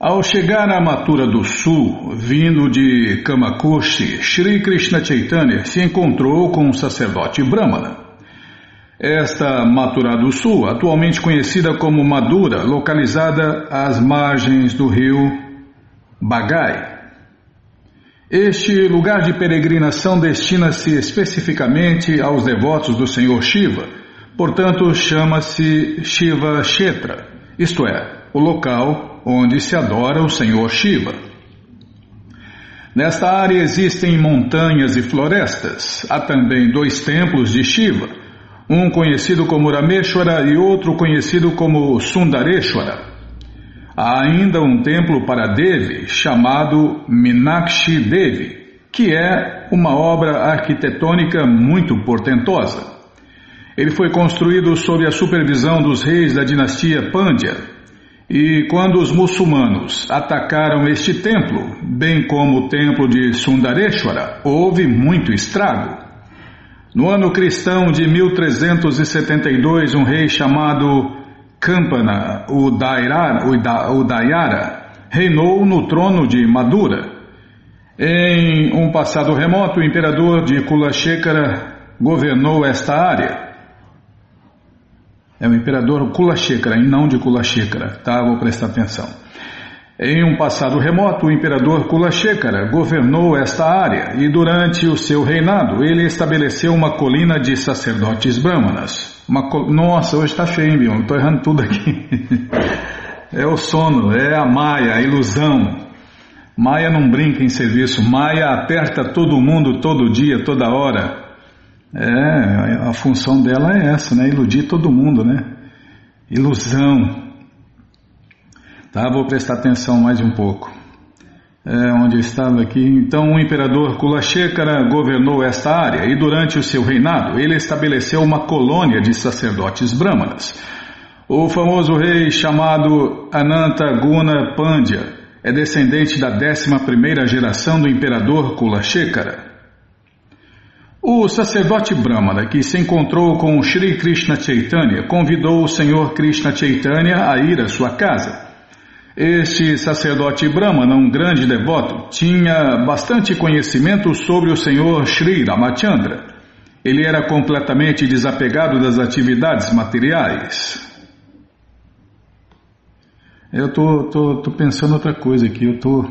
Ao chegar à Mathura do Sul, vindo de Kamakoshi, Shri Krishna Chaitanya se encontrou com um sacerdote brâmana. Esta Mathura do Sul, atualmente conhecida como Madura, localizada às margens do rio Bagai. Este lugar de peregrinação destina-se especificamente aos devotos do Senhor Shiva, portanto chama-se Shiva Kshetra, isto é, o local onde se adora o Senhor Shiva. Nesta área existem montanhas e florestas. Há também dois templos de Shiva, um conhecido como Rameshwara e outro conhecido como Sundareshwara. Há ainda um templo para Devi, chamado Minakshi Devi, que é uma obra arquitetônica muito portentosa. Ele foi construído sob a supervisão dos reis da dinastia Pandya, e quando os muçulmanos atacaram este templo, bem como o templo de Sundareshwara, houve muito estrago. No ano cristão de 1372, um rei chamado Kampana Udayara reinou no trono de Madura. Em um passado remoto, o imperador de Kulashekara governou esta área. É o imperador Kulashekara, e não de Kulashekara, tá? Vou prestar atenção. Em um passado remoto, o imperador Kulashekara governou esta área e durante o seu reinado ele estabeleceu uma colina de sacerdotes brahmanas. Nossa, hoje está cheio, hein, Bion? Estou errando tudo aqui. É o sono, é a Maya, a ilusão. Maya não brinca em serviço, Maya aperta todo mundo, todo dia, toda hora. É, a função dela é essa, né? Iludir todo mundo, né? Ilusão. Tá, vou prestar atenção mais um pouco. Onde eu estava aqui. Então, o imperador Kulashekara governou esta área e durante o seu reinado ele estabeleceu uma colônia de sacerdotes brahmanas. O famoso rei chamado Anantaguna Pandya é descendente da 11ª geração do imperador Kulashekara. O sacerdote brâmana que se encontrou com Shri Krishna Chaitanya convidou o Senhor Krishna Chaitanya a ir à sua casa. Este sacerdote brâmana, um grande devoto, tinha bastante conhecimento sobre o Senhor Shri Ramachandra. Ele era completamente desapegado das atividades materiais. Eu tô pensando outra coisa aqui. Eu tô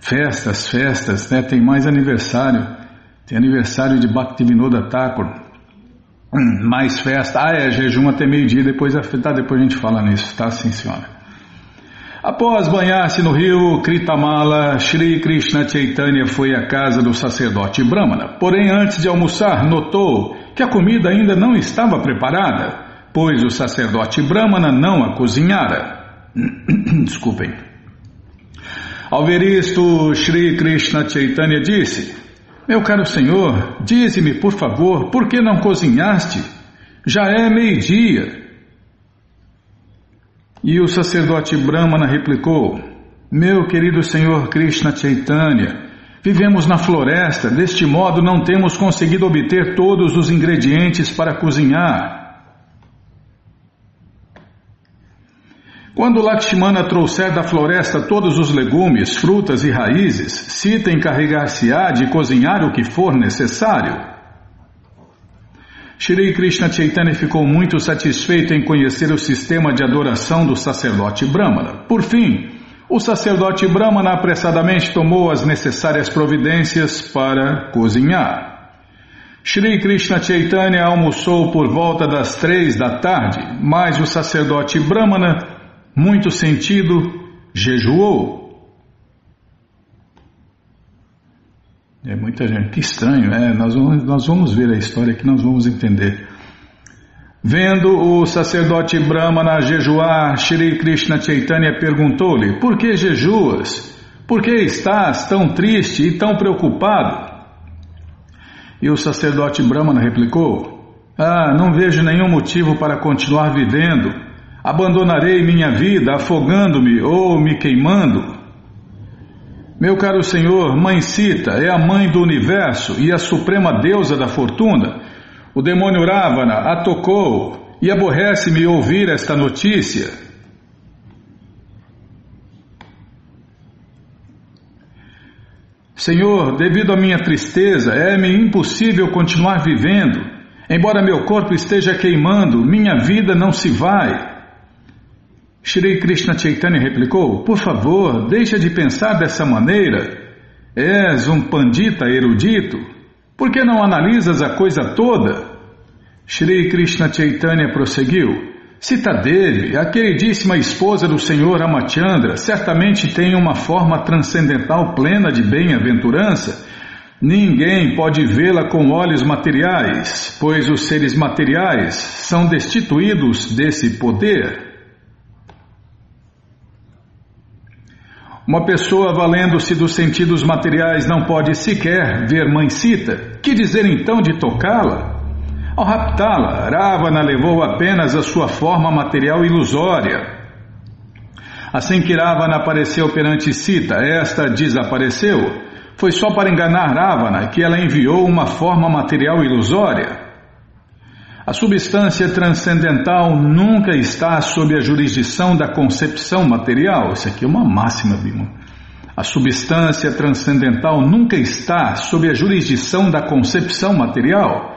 festas, né? Tem mais aniversário. Tem aniversário de Bhaktivinoda Thakur, mais festa. Jejum até meio-dia, depois a gente fala nisso, tá, sim, senhora. Após banhar-se no rio Kritamala, Shri Krishna Chaitanya foi à casa do sacerdote brâmana. Porém, antes de almoçar, notou que a comida ainda não estava preparada, pois o sacerdote brâmana não a cozinhara. Desculpem. Ao ver isto, Shri Krishna Chaitanya disse: meu caro senhor, dize-me, por favor, por que não cozinhaste? Já é meio-dia. E o sacerdote brâmana replicou: meu querido senhor Krishna Chaitanya, vivemos na floresta, deste modo não temos conseguido obter todos os ingredientes para cozinhar. Quando Lakshmana trouxer da floresta todos os legumes, frutas e raízes, Sita encarregar-se-á de cozinhar o que for necessário. Shri Krishna Chaitanya ficou muito satisfeito em conhecer o sistema de adoração do sacerdote brâmana. Por fim, o sacerdote brâmana apressadamente tomou as necessárias providências para cozinhar. Shri Krishna Chaitanya almoçou por volta das 3 da tarde, mas o sacerdote brâmana, muito sentido, jejuou. É muita gente, que estranho, né? Nós vamos ver a história que nós vamos entender. Vendo o sacerdote brâmana jejuar, Shri Krishna Chaitanya perguntou-lhe: por que jejuas? Por que estás tão triste e tão preocupado? E o sacerdote brâmana replicou: não vejo nenhum motivo para continuar vivendo. Abandonarei minha vida afogando-me ou me queimando. Meu caro senhor, Mãe Sita é a mãe do universo e a suprema deusa da fortuna. O demônio Ravana a tocou e aborrece-me ouvir esta notícia. Senhor, devido à minha tristeza, é-me impossível continuar vivendo. Embora meu corpo esteja queimando, minha vida não se vai. Shri Krishna Chaitanya replicou, por favor, deixa de pensar dessa maneira. És um pandita erudito. Por que não analisas a coisa toda? Shri Krishna Chaitanya prosseguiu, Citadevi, a queridíssima esposa do Senhor Ramachandra, certamente tem uma forma transcendental plena de bem-aventurança. Ninguém pode vê-la com olhos materiais, pois os seres materiais são destituídos desse poder. Uma pessoa valendo-se dos sentidos materiais não pode sequer ver Mãe Sita. Que dizer então de tocá-la? Ao raptá-la, Ravana levou apenas a sua forma material ilusória. Assim que Ravana apareceu perante Sita, esta desapareceu. Foi só para enganar Ravana que ela enviou uma forma material ilusória. A substância transcendental nunca está sob a jurisdição da concepção material. Isso aqui é uma máxima, Bima. A substância transcendental nunca está sob a jurisdição da concepção material.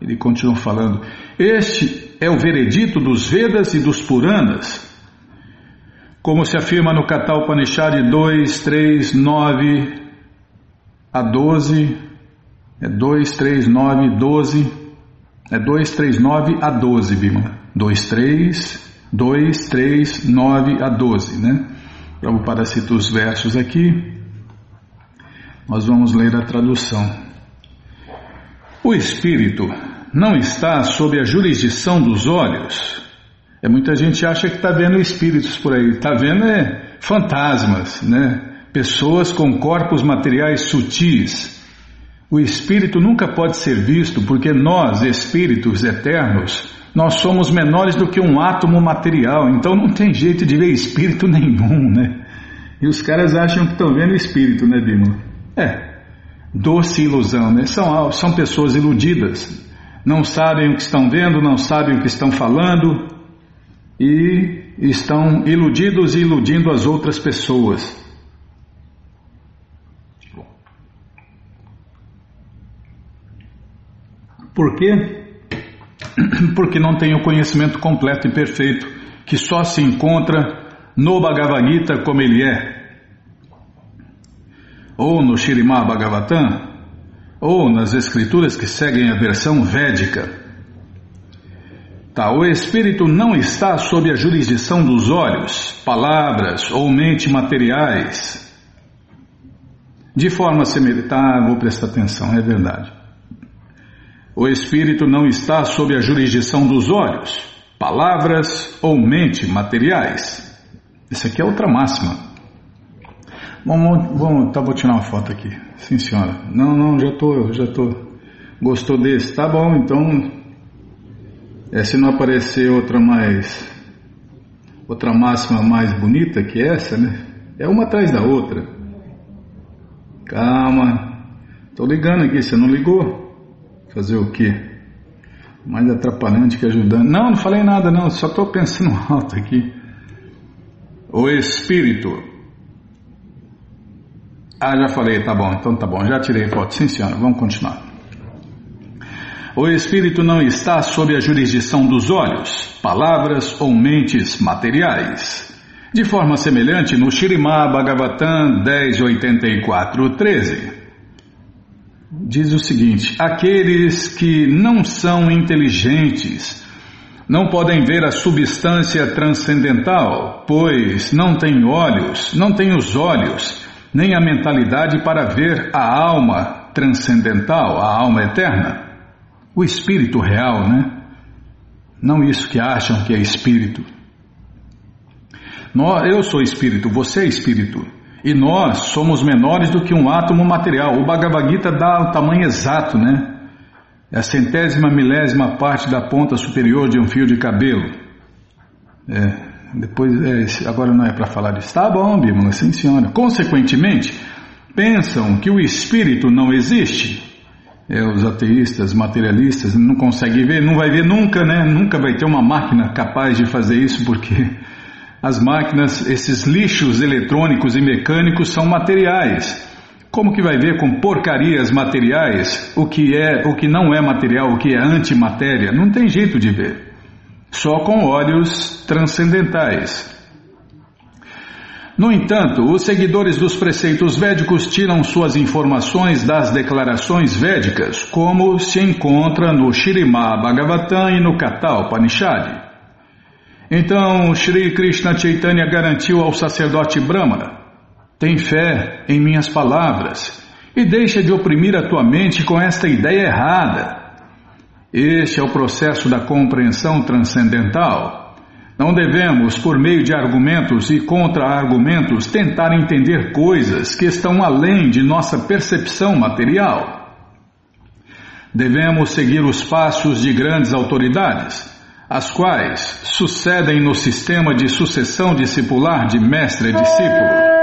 Ele continua falando, este é o veredito dos Vedas e dos Puranas. Como se afirma no Katha Upanishad 2, 3, 9 a 12, é 2, 3, 9, 12, é 2, 3, 9 a 12, Bimala. 2, 3, 9 a 12, né? Prabhupada cita os versos aqui, nós vamos ler a tradução. O espírito não está sob a jurisdição dos olhos. Muita gente acha que está vendo espíritos por aí. Está vendo fantasmas, né? Pessoas com corpos materiais sutis. O espírito nunca pode ser visto porque nós, espíritos eternos, nós somos menores do que um átomo material. Então não tem jeito de ver espírito nenhum, né? E os caras acham que estão vendo espírito, né, Bimala? Doce ilusão, né? São pessoas iludidas, não sabem o que estão vendo, não sabem o que estão falando e estão iludidos e iludindo as outras pessoas. Por quê? Porque não tem o conhecimento completo e perfeito que só se encontra no Bhagavad Gita como ele é, ou no Śrīmad Bhagavatam, ou nas escrituras que seguem a versão védica. O espírito não está sob a jurisdição dos olhos, palavras ou mente materiais. De forma semelhante, vou prestar atenção, é verdade. O espírito não está sob a jurisdição dos olhos, palavras ou mente materiais. Isso aqui é outra máxima. Vamos, tá, vou tirar uma foto aqui. Sim, senhora. Não, já tô. Gostou desse? Tá bom, então. Se não aparecer outra máxima mais bonita que essa, né? É uma atrás da outra. Calma. Tô ligando aqui, você não ligou? Fazer o quê? Mais atrapalhante que ajudando. Não falei nada, não. Só tô pensando alto aqui. O espírito. Já falei, tá bom, então tá bom, já tirei a foto, sim senhora, vamos continuar. O espírito não está sob a jurisdição dos olhos, palavras ou mentes materiais. De forma semelhante no Śrīmad Bhagavatam 10.84.13 diz o seguinte, aqueles que não são inteligentes não podem ver a substância transcendental, pois não têm olhos, não têm os olhos, nem a mentalidade para ver a alma transcendental, a alma eterna, o espírito real, né? Não isso que acham que é espírito. Eu sou espírito, você é espírito, e nós somos menores do que um átomo material. O Bhagavad Gita dá o tamanho exato, né? É a 100ª milésima parte da ponta superior de um fio de cabelo. Agora não é para falar disso. Tá bom, Bimala, sim senhora. Consequentemente, pensam que o espírito não existe. Os ateístas, materialistas, não conseguem ver, não vai ver nunca, né? Nunca vai ter uma máquina capaz de fazer isso, porque as máquinas, esses lixos eletrônicos e mecânicos são materiais. Como que vai ver com porcarias materiais o que é, o que não é material, o que é antimatéria? Não tem jeito de ver. Só com olhos transcendentais. No entanto, os seguidores dos preceitos védicos tiram suas informações das declarações védicas, como se encontra no Śrīmad Bhagavatam e no Katha Upanishad. Então, Shri Krishna Chaitanya garantiu ao sacerdote Brahmana: tem fé em minhas palavras e deixa de oprimir a tua mente com esta ideia errada. Este é o processo da compreensão transcendental. Não devemos, por meio de argumentos e contra-argumentos, tentar entender coisas que estão além de nossa percepção material. Devemos seguir os passos de grandes autoridades, as quais sucedem no sistema de sucessão discipular de mestre a discípulo.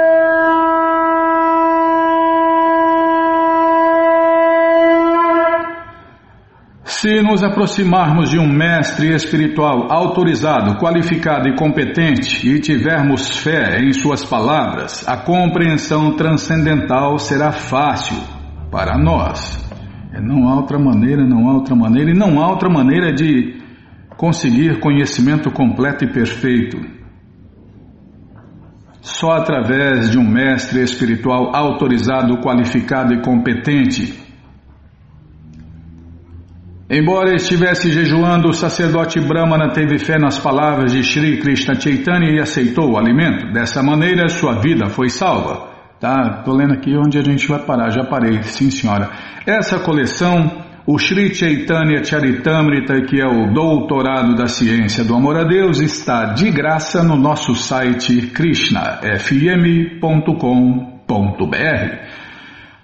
Se nos aproximarmos de um mestre espiritual autorizado, qualificado e competente e tivermos fé em suas palavras, a compreensão transcendental será fácil para nós. Não há outra maneira, não há outra maneira, e não há outra maneira de conseguir conhecimento completo e perfeito. Só através de um mestre espiritual autorizado, qualificado e competente. Embora estivesse jejuando, o sacerdote Brahmana teve fé nas palavras de Shri Krishna Chaitanya e aceitou o alimento. Dessa maneira, sua vida foi salva. Tá, tô lendo aqui onde a gente vai parar. Já parei, sim senhora. Essa coleção, o Shri Chaitanya Charitamrita, que é o doutorado da ciência do amor a Deus, está de graça no nosso site krishnafm.com.br.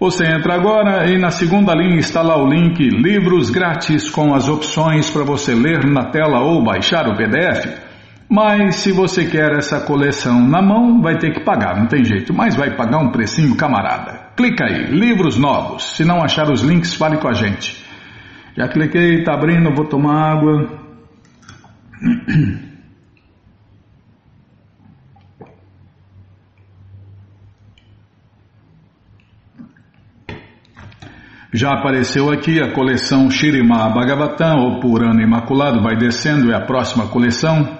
Você entra agora e na segunda linha está lá o link Livros Grátis, com as opções para você ler na tela ou baixar o PDF. Mas se você quer essa coleção na mão, vai ter que pagar, não tem jeito, mas vai pagar um precinho camarada. Clica aí, Livros Novos. Se não achar os links, fale com a gente. Já cliquei, tá abrindo, vou tomar água. Já apareceu aqui a coleção Śrīmad Bhagavatam, ou Purana Imaculado, vai descendo, é a próxima coleção.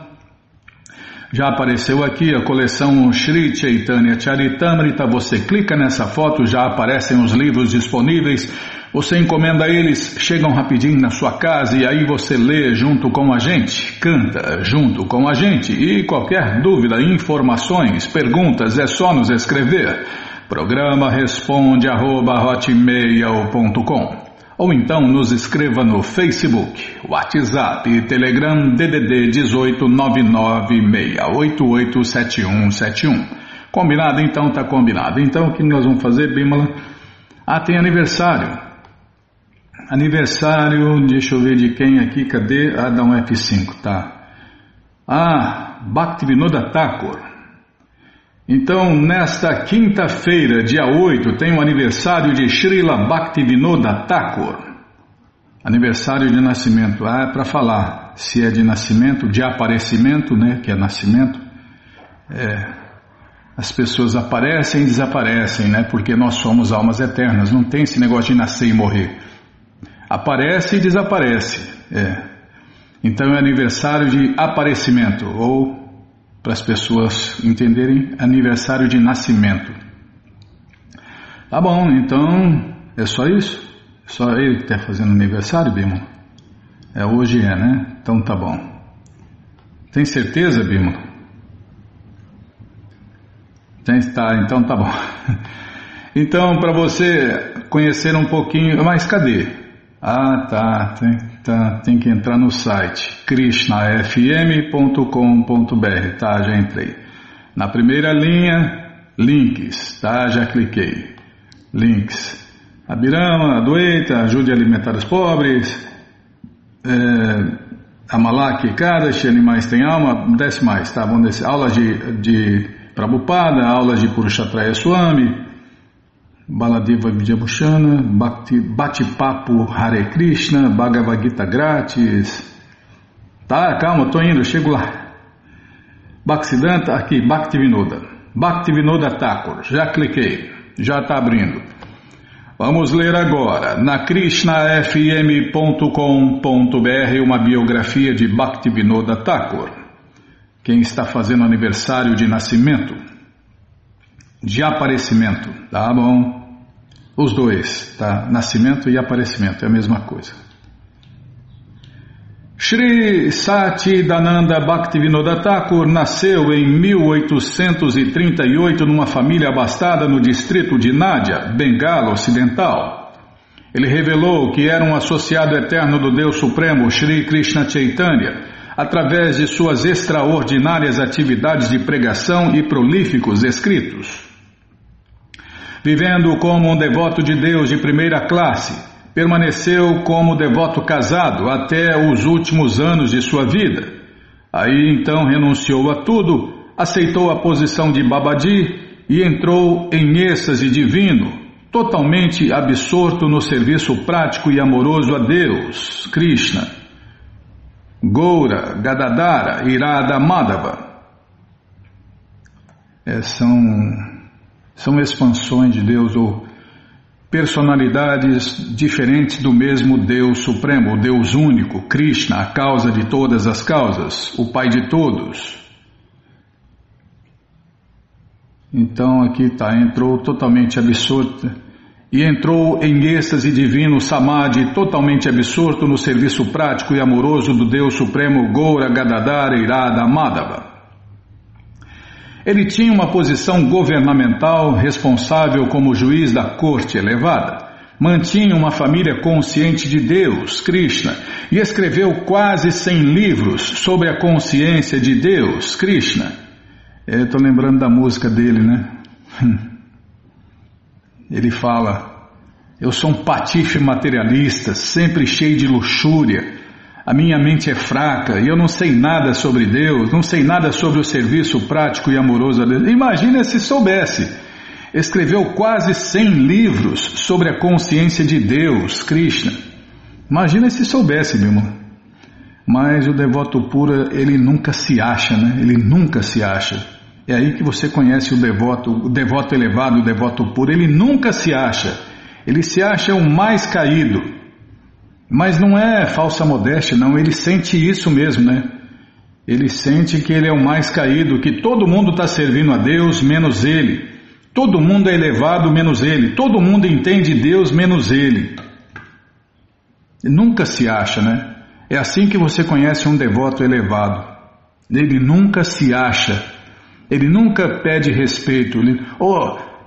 Já apareceu aqui a coleção Shri Chaitanya Charitamrita, você clica nessa foto, já aparecem os livros disponíveis, você encomenda eles, chegam rapidinho na sua casa e aí você lê junto com a gente, canta junto com a gente, e qualquer dúvida, informações, perguntas, é só nos escrever. Programa responde@hotmail.com, ou então nos escreva no Facebook, WhatsApp e Telegram DDD 18996887171. Combinado então? Tá combinado. Então o que nós vamos fazer, Bimala? Ah, tem aniversário. Aniversário, deixa eu ver de quem aqui, cadê? Ah, dá um F5, tá. Ah, Bhaktivinoda Thakur. Então, nesta quinta-feira, dia 8, tem o aniversário de Srila Bhaktivinoda Thakur. Aniversário de nascimento. Ah, é para falar se é de nascimento, de aparecimento, né? Que é nascimento. É, as pessoas aparecem e desaparecem, né? Porque nós somos almas eternas. Não tem esse negócio de nascer e morrer. Aparece e desaparece. É. Então, é aniversário de aparecimento, ou para as pessoas entenderem, aniversário de nascimento. Tá bom, então é só isso? É só ele que está fazendo aniversário, Bima? É, hoje é, né? Então tá bom. Tem certeza, Bima? Tem, tá, então tá bom. Então, para você conhecer um pouquinho... Mas cadê? Ah, tá, tem que entrar no site krishnafm.com.br, tá, já entrei. Na primeira linha, links, tá, já cliquei. Links. Abirama, a doente, ajude a alimentar os pobres, a Malaki, Kadashi, animais têm alma, desce mais, tá, vamos descer. Aulas de Prabhupada, aulas de Purushatraya Swami, Baladeva Vidyabhushana, Bate-Papo Hare Krishna, Bhagavad Gita Grátis. Tá, calma, tô indo, chego lá. Bhaktisiddhanta, aqui, Bhaktivinoda Thakur, já cliquei, já tá abrindo. Vamos ler agora, na krishnafm.com.br, uma biografia de Bhaktivinoda Thakur. Quem está fazendo aniversário de nascimento? De aparecimento, tá bom? Os dois, tá? Nascimento e aparecimento, é a mesma coisa. Shri Satidananda Bhaktivinoda Thakur nasceu em 1838 numa família abastada no distrito de Nádia, Bengala Ocidental. Ele revelou que era um associado eterno do Deus Supremo Shri Krishna Chaitanya através de suas extraordinárias atividades de pregação e prolíficos escritos. Vivendo como um devoto de Deus de primeira classe, permaneceu como devoto casado até os últimos anos de sua vida. Aí então renunciou a tudo, aceitou a posição de Babaji e entrou em êxtase divino, totalmente absorto no serviço prático e amoroso a Deus, Krishna, Goura, Gadadara, Irada Madhava. São expansões de Deus ou personalidades diferentes do mesmo Deus Supremo, o Deus Único, Krishna, a causa de todas as causas, o Pai de todos. Então aqui está, entrou totalmente absorto e entrou em êxtase divino Samadhi, totalmente absorto no serviço prático e amoroso do Deus Supremo Goura Gadadara Irada Madhava. Ele tinha uma posição governamental responsável como juiz da corte elevada. Mantinha uma família consciente de Deus, Krishna, e escreveu quase 100 livros sobre a consciência de Deus, Krishna. Eu estou lembrando da música dele, né? Ele fala: eu sou um patife materialista, sempre cheio de luxúria. A minha mente é fraca e eu não sei nada sobre Deus, não sei nada sobre o serviço prático e amoroso a Deus. Imagina se soubesse. Escreveu quase 100 livros sobre a consciência de Deus, Krishna. Imagina se soubesse, meu irmão. Mas o devoto puro, ele nunca se acha, né? Ele nunca se acha. É aí que você conhece o devoto elevado, o devoto puro. Ele nunca se acha. Ele se acha o mais caído. Mas não é falsa modéstia, não. Ele sente isso mesmo, né? Ele sente que ele é o mais caído, que todo mundo está servindo a Deus menos ele. Todo mundo é elevado menos ele. Todo mundo entende Deus menos ele. Nunca se acha, né? É assim que você conhece um devoto elevado. Ele nunca se acha. Ele nunca pede respeito. Ele,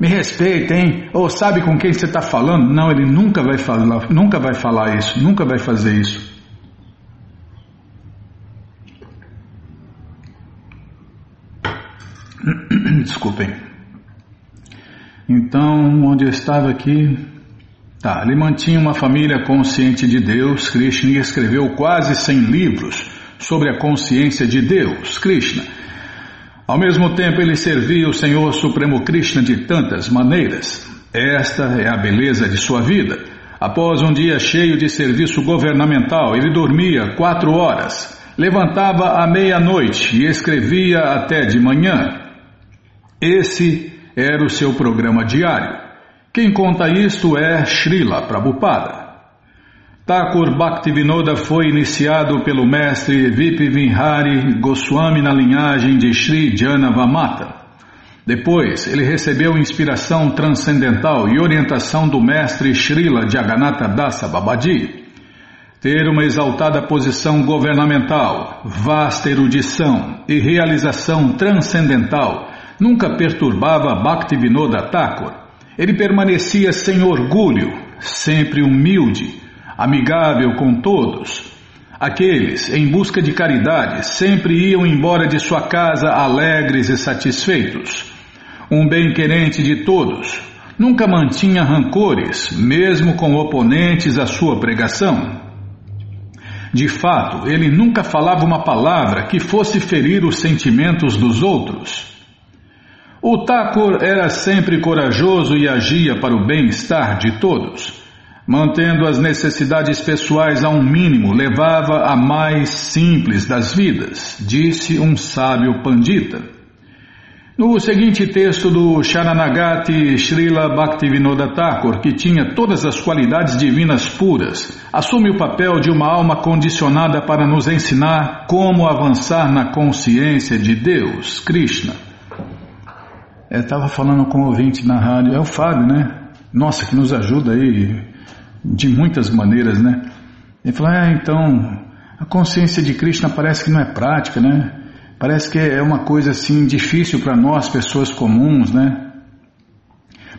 me respeita, hein? Ou sabe com quem você está falando? Não, ele nunca vai falar isso, nunca vai fazer isso. Desculpem. Então, onde eu estava aqui? Tá, ele mantinha uma família consciente de Deus, Krishna, e escreveu quase 100 livros sobre a consciência de Deus, Krishna. Ao mesmo tempo, ele servia o Senhor Supremo Krishna de tantas maneiras. Esta é a beleza de sua vida. Após um dia cheio de serviço governamental, ele dormia 4 horas, levantava à meia-noite e escrevia até de manhã. Esse era o seu programa diário. Quem conta isto é Srila Prabhupada. Thakur Bhaktivinoda foi iniciado pelo mestre Vipinhari Goswami na linhagem de Sri Janavamata. Depois, ele recebeu inspiração transcendental e orientação do mestre Srila Jagannatha Dasa Babaji. Ter uma exaltada posição governamental, vasta erudição e realização transcendental nunca perturbava Bhaktivinoda Thakur. Ele permanecia sem orgulho, sempre humilde, amigável com todos. Aqueles em busca de caridade sempre iam embora de sua casa alegres e satisfeitos. Um bem-querente de todos, nunca mantinha rancores, mesmo com oponentes à sua pregação. De fato, ele nunca falava uma palavra que fosse ferir os sentimentos dos outros. O Thakur era sempre corajoso e agia para o bem-estar de todos. Mantendo as necessidades pessoais a um mínimo, levava a mais simples das vidas, disse um sábio pandita. No seguinte texto do Sharanagati Srila Bhaktivinoda Thakur, que tinha todas as qualidades divinas puras, assume o papel de uma alma condicionada para nos ensinar como avançar na consciência de Deus, Krishna. Estava falando com um ouvinte na rádio, é o Fábio, né? Nossa, que nos ajuda aí de muitas maneiras, né? Ele falou, então, a consciência de Krishna parece que não é prática, né? Parece que é uma coisa assim difícil para nós, pessoas comuns, né?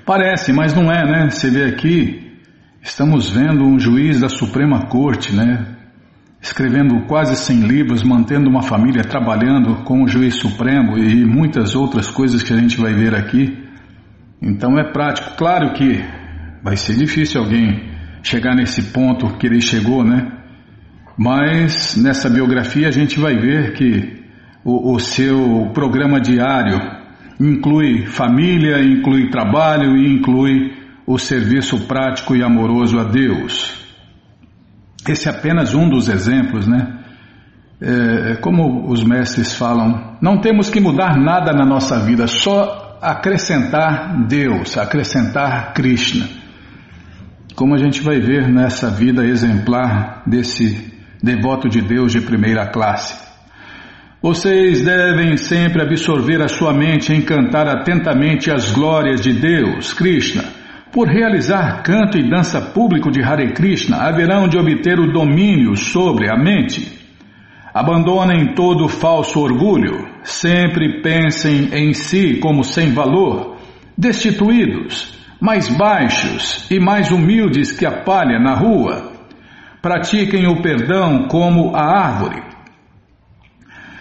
Parece, mas não é, né? Você vê aqui, estamos vendo um juiz da Suprema Corte, né? Escrevendo quase 100 livros, mantendo uma família, trabalhando com o juiz supremo e muitas outras coisas que a gente vai ver aqui. Então é prático. Claro que vai ser difícil alguém chegar nesse ponto que ele chegou, né? Mas nessa biografia a gente vai ver que o seu programa diário inclui família, inclui trabalho e inclui o serviço prático e amoroso a Deus. Esse é apenas um dos exemplos, né? Como os mestres falam, não temos que mudar nada na nossa vida, só acrescentar Deus, acrescentar Krishna. Como a gente vai ver nessa vida exemplar desse devoto de Deus de primeira classe. Vocês devem sempre absorver a sua mente e encantar atentamente as glórias de Deus, Krishna. Por realizar canto e dança público de Hare Krishna, haverão de obter o domínio sobre a mente. Abandonem todo falso orgulho. Sempre pensem em si como sem valor, destituídos, mais baixos e mais humildes que a palha na rua. Pratiquem o perdão como a árvore.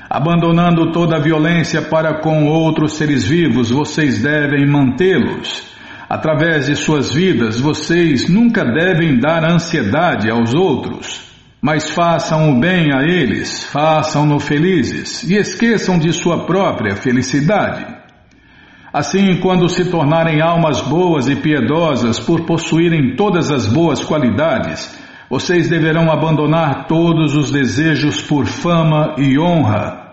Abandonando toda a violência para com outros seres vivos, vocês devem mantê-los. Através de suas vidas, vocês nunca devem dar ansiedade aos outros, mas façam o bem a eles, façam-no felizes e esqueçam de sua própria felicidade. Assim, quando se tornarem almas boas e piedosas por possuírem todas as boas qualidades, vocês deverão abandonar todos os desejos por fama e honra,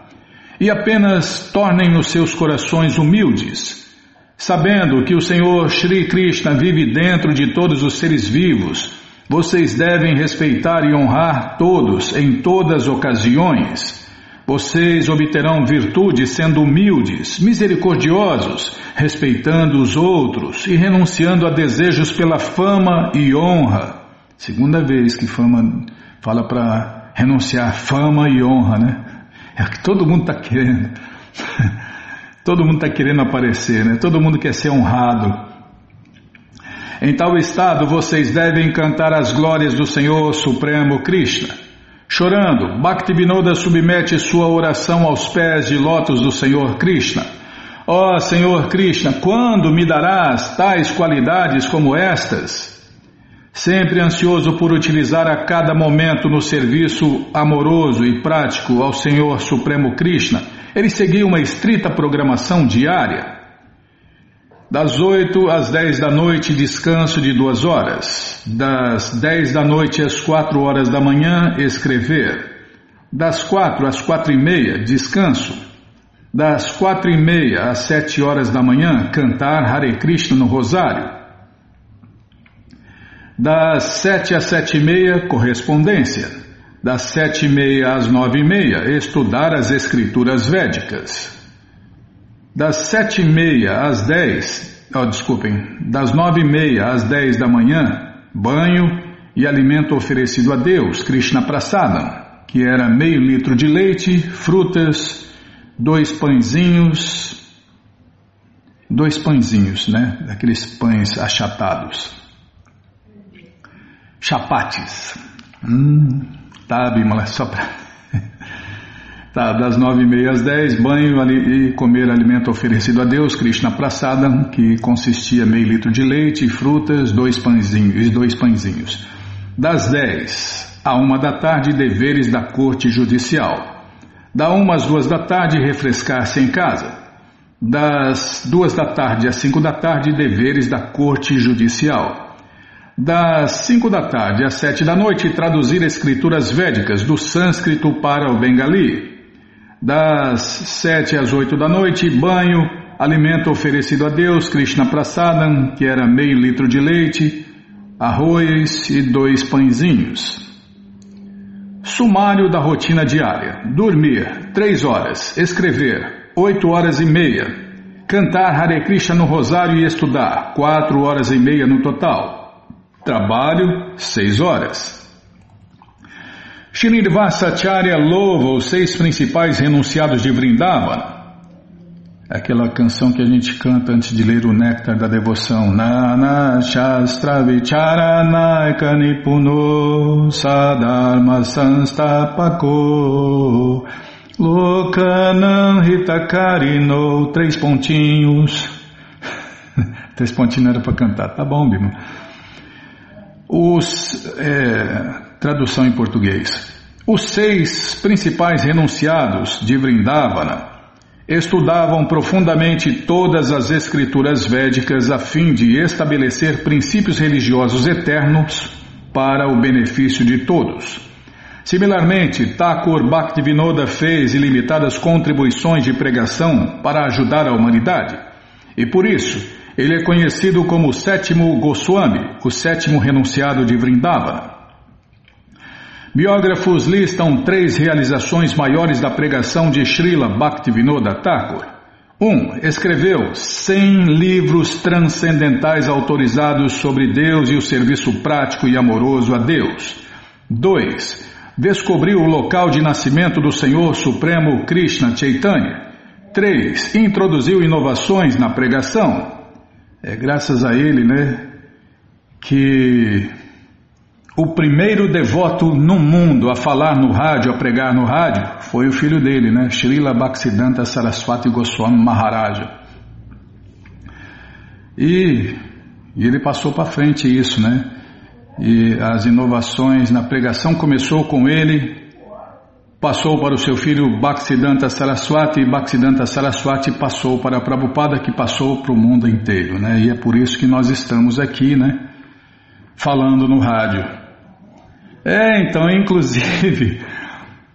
e apenas tornem os seus corações humildes, sabendo que o Senhor Shri Krishna vive dentro de todos os seres vivos. Vocês devem respeitar e honrar todos em todas as ocasiões. Vocês obterão virtude sendo humildes, misericordiosos, respeitando os outros e renunciando a desejos pela fama e honra. Segunda vez que fama fala para renunciar fama e honra, né? É o que todo mundo está querendo. Todo mundo está querendo aparecer, né? Todo mundo quer ser honrado. Em tal estado, vocês devem cantar as glórias do Senhor Supremo Krishna. Chorando, Bhaktivinoda submete sua oração aos pés de lótus do Senhor Krishna. Ó Senhor Krishna, quando me darás tais qualidades como estas? Sempre ansioso por utilizar a cada momento no serviço amoroso e prático ao Senhor Supremo Krishna, ele seguia uma estrita programação diária. Das 8 às 10 da noite, descanso de 2 horas. Das 10 da noite às 4 horas da manhã, escrever. Das 4 às 4:30, descanso. Das 4:30 às 7 horas da manhã, cantar Hare Krishna no rosário. Das 7 às 7:30, correspondência. Das 7:30 às 9:30, estudar as escrituras védicas. Das 7:30 às 10, das 9:30 às 10 da manhã, banho e alimento oferecido a Deus, Krishna Prasadam, que era meio litro de leite, frutas, 2 pãezinhos, né? Daqueles pães achatados. Chapates. Tá, Bimala, só para... Tá, das 9:30 às 10, banho e comer alimento oferecido a Deus, Krishna Prasadam, que consistia meio litro de leite, frutas, 2 pãezinhos. Das 10 à 1 da tarde, deveres da corte judicial. Da 1 às 2 da tarde, refrescar-se em casa. Das 2 da tarde às 5 da tarde, deveres da corte judicial. Das 5 da tarde às 7 da noite, traduzir escrituras védicas do sânscrito para o bengali. Das 7 às 8 da noite, banho, alimento oferecido a Deus, Krishna Prasadam, que era meio litro de leite, arroz e 2 pãezinhos. Sumário da rotina diária: dormir 3 horas, escrever 8 horas e meia, cantar Hare Krishna no rosário e estudar 4 horas e meia no total, trabalho 6 horas. Srinivasacharya louva os 6 principais renunciados de Vrindavana. Aquela canção que a gente canta antes de ler o Néctar da Devoção. Nana Shastra Vicharanaika Nipuno Sadharma Sanstapako Lokanam Hitakarino. 3 pontinhos. 3 pontinhos não era para cantar. Tá bom, Bima. Tradução em português. Os 6 principais renunciados de Vrindavana estudavam profundamente todas as escrituras védicas a fim de estabelecer princípios religiosos eternos para o benefício de todos. Similarmente, Thakur Bhaktivinoda fez ilimitadas contribuições de pregação para ajudar a humanidade, e por isso ele é conhecido como o 7º Goswami, o 7º renunciado de Vrindavana. Biógrafos listam 3 realizações maiores da pregação de Srila Bhaktivinoda Thakur. 1. Escreveu 100 livros transcendentais autorizados sobre Deus e o serviço prático e amoroso a Deus. 2. Descobriu o local de nascimento do Senhor Supremo Krishna Chaitanya. 3. Introduziu inovações na pregação. É graças a ele, que... o primeiro devoto no mundo a falar no rádio, a pregar no rádio, foi o filho dele, Srila Bhaktisiddhanta Saraswati Goswami Maharaja. E ele passou para frente isso, E as inovações na pregação começou com ele, passou para o seu filho Bhaktisiddhanta Saraswati, e Bhaktisiddhanta Saraswati passou para a Prabhupada, que passou para o mundo inteiro, E é por isso que nós estamos aqui, falando no rádio. Então, inclusive,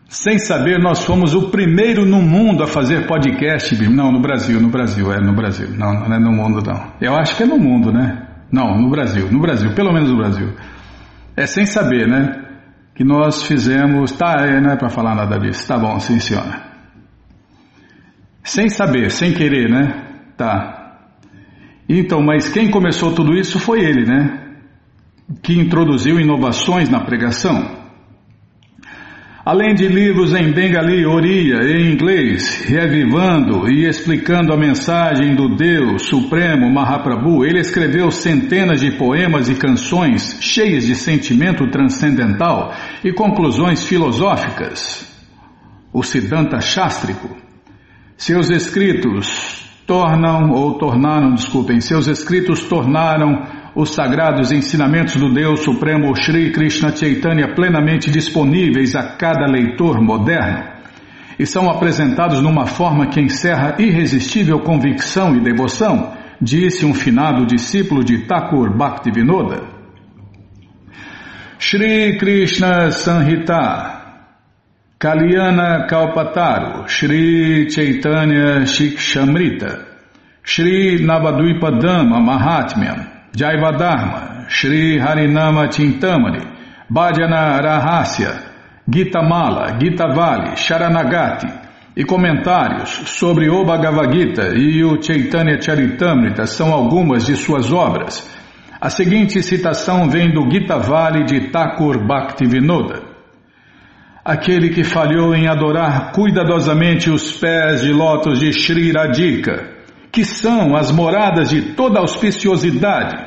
sem saber, nós fomos o primeiro no mundo a fazer podcast. Não, no Brasil, é no Brasil. Não, não é no mundo, não. Eu acho que é no mundo, Não, no Brasil, pelo menos no Brasil. É sem saber, que nós fizemos... não é para falar nada disso. Tá bom, sim, senhora. Sem saber, sem querer, Tá. Então, mas quem começou tudo isso foi ele, que introduziu inovações na pregação. Além de livros em bengali, oriya e inglês, reavivando e explicando a mensagem do Deus Supremo Mahaprabhu, ele escreveu centenas de poemas e canções cheias de sentimento transcendental e conclusões filosóficas. O Siddhanta Chástrico. Seus escritos tornaram os sagrados ensinamentos do Deus Supremo Shri Krishna Chaitanya plenamente disponíveis a cada leitor moderno e são apresentados numa forma que encerra irresistível convicção e devoção, disse um finado discípulo de Thakur Bhaktivinoda. Shri Krishna Sanhita Kalyana Kalpataru Shri Chaitanya Shikshamrita Shri Navadvipa Dhamma Mahatmyam Jaivadharma, Shri Harinama Chintamani, Bhajana Rahasya, Gita Mala, Gita Vali, Sharanagati e comentários sobre o Bhagavad Gita e o Chaitanya Charitamrita são algumas de suas obras. A seguinte citação vem do Gita Vali de Thakur Bhaktivinoda. Aquele que falhou em adorar cuidadosamente os pés de lótus de Shri Radhika, que são as moradas de toda auspiciosidade,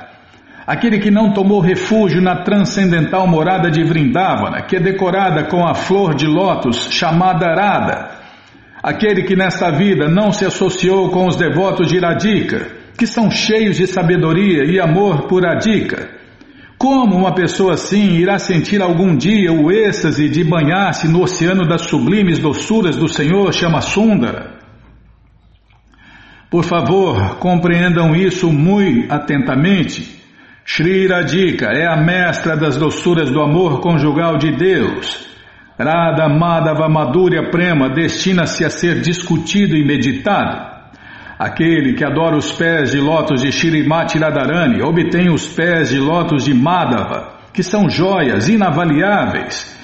aquele que não tomou refúgio na transcendental morada de Vrindavana, que é decorada com a flor de lótus chamada Radha, aquele que nesta vida não se associou com os devotos de Radhika, que são cheios de sabedoria e amor por Radhika. Como uma pessoa assim irá sentir algum dia o êxtase de banhar-se no oceano das sublimes doçuras do Senhor Chama Sundara? Por favor, compreendam isso muito atentamente. Shri Radhika é a mestra das doçuras do amor conjugal de Deus. Radha Madhava Madhurya Prema destina-se a ser discutido e meditado. Aquele que adora os pés de lótus de Shrimati Radharani obtém os pés de lótus de Madhava, que são joias inavaliáveis.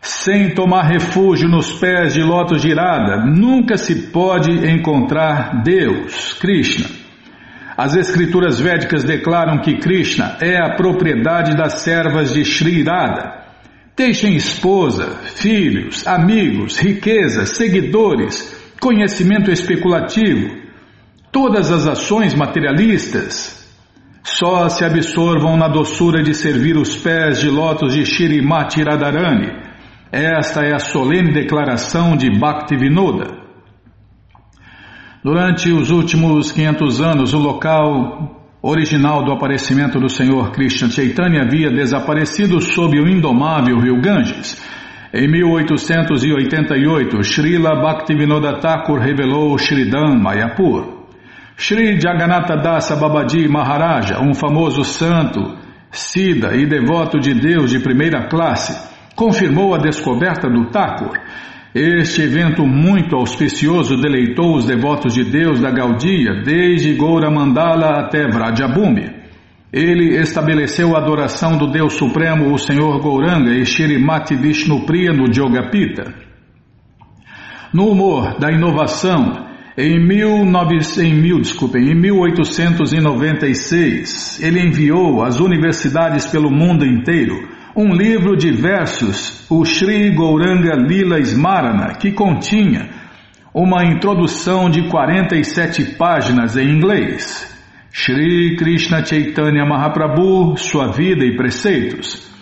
Sem tomar refúgio nos pés de lótus de Irada, nunca se pode encontrar Deus, Krishna. As escrituras védicas declaram que Krishna é a propriedade das servas de Shri Irada. Deixem esposa, filhos, amigos, riquezas, seguidores, conhecimento especulativo, todas as ações materialistas. Só se absorvam na doçura de servir os pés de lótus de Shrimati Radharani. Esta é a solene declaração de Bhaktivinoda. Durante os últimos 500 anos, o local original do aparecimento do Senhor Krishna Chaitanya havia desaparecido sob o indomável rio Ganges. Em 1888, Srila Bhaktivinoda Thakur revelou Shridam Mayapur. Shri Jagannatha Dasa Babaji Maharaja, um famoso santo, sida e devoto de Deus de primeira classe, confirmou a descoberta do Thakur. Este evento muito auspicioso deleitou os devotos de Deus da Gaudiya, desde Gouramandala até Vrajabhumi. Ele estabeleceu a adoração do Deus Supremo, o Senhor Gouranga, e Shrimati Vishnupriya no Yogapita. No humor da inovação, em 1896, ele enviou às universidades pelo mundo inteiro um livro de versos, o Shri Gauranga Lila Smarana, que continha uma introdução de 47 páginas em inglês. Shri Krishna Chaitanya Mahaprabhu, Sua Vida e Preceitos.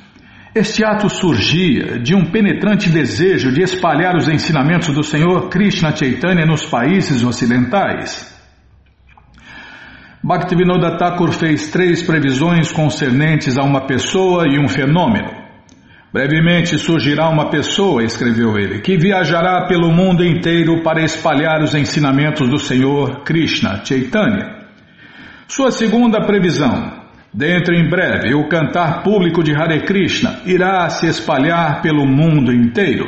Este ato surgia de um penetrante desejo de espalhar os ensinamentos do Senhor Krishna Chaitanya nos países ocidentais. Bhaktivinoda Thakur fez 3 previsões concernentes a uma pessoa e um fenômeno. Brevemente surgirá uma pessoa, escreveu ele, que viajará pelo mundo inteiro para espalhar os ensinamentos do Senhor Krishna Chaitanya. Sua segunda previsão: dentro em breve, o cantar público de Hare Krishna irá se espalhar pelo mundo inteiro.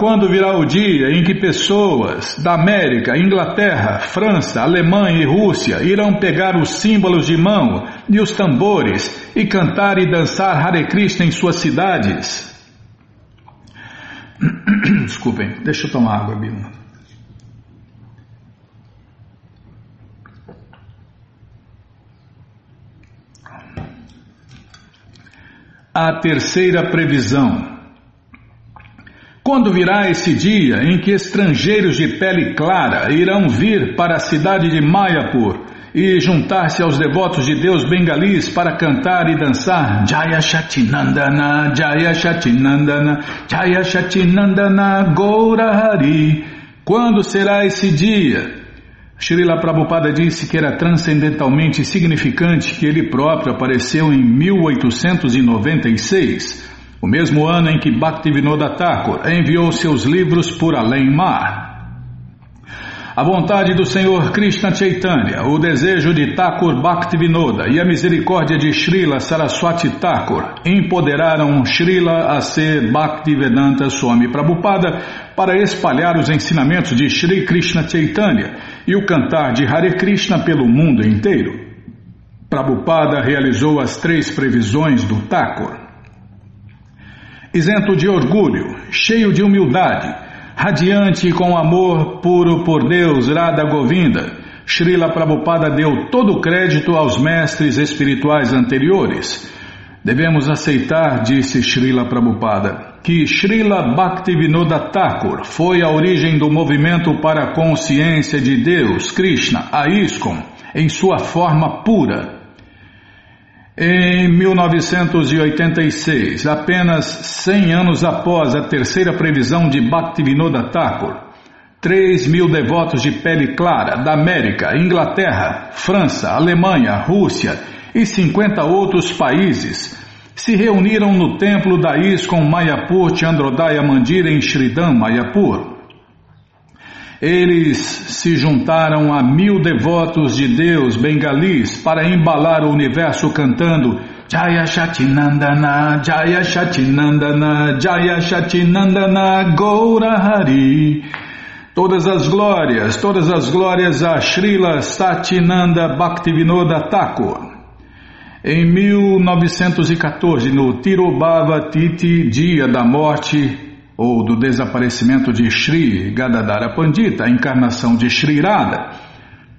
Quando virá o dia em que pessoas da América, Inglaterra, França, Alemanha e Rússia irão pegar os símbolos de mão e os tambores e cantar e dançar Hare Krishna em suas cidades. Desculpem, deixa eu tomar água, Bima. A terceira previsão: quando virá esse dia em que estrangeiros de pele clara irão vir para a cidade de Mayapur e juntar-se aos devotos de Deus bengalis para cantar e dançar Jaya Shatinandana, Jaya Shatinandana, Jaya Shatinandana Gaurahari. Quando será esse dia? Srila Prabhupada disse que era transcendentalmente significante que ele próprio apareceu em 1896, o mesmo ano em que Bhaktivinoda Thakur enviou seus livros por além mar. A vontade do Senhor Krishna Chaitanya, o desejo de Thakur Bhaktivinoda e a misericórdia de Srila Saraswati Thakur empoderaram Srila A.C. Bhaktivedanta Swami Prabhupada para espalhar os ensinamentos de Shri Krishna Chaitanya e o cantar de Hare Krishna pelo mundo inteiro. Prabhupada realizou as 3 previsões do Thakur. Isento de orgulho, cheio de humildade, radiante com amor puro por Deus Radha Govinda, Srila Prabhupada deu todo o crédito aos mestres espirituais anteriores. Devemos aceitar, disse Srila Prabhupada, que Srila Bhaktivinoda Thakur foi a origem do movimento para a consciência de Deus, Krishna, a ISKCON, em sua forma pura. Em 1986, apenas 100 anos após a terceira previsão de Bhaktivinoda Thakur, 3.000 devotos de pele clara da América, Inglaterra, França, Alemanha, Rússia e 50 outros países se reuniram no templo da ISKCON Mayapur Chandrodaya Mandir em Shridam Mayapur. Eles se juntaram a 1000 devotos de Deus bengalis para embalar o universo cantando Jaya Shatinandana, Jaya Shatinandana, Jaya Shatinandana Gaurahari. todas as glórias a Srila Satyananda Bhaktivinoda Thakur. Em 1914, no Tirobhava Tithi, dia da morte ou do desaparecimento de Sri Gadadhara Pandita, a encarnação de Sri Radha,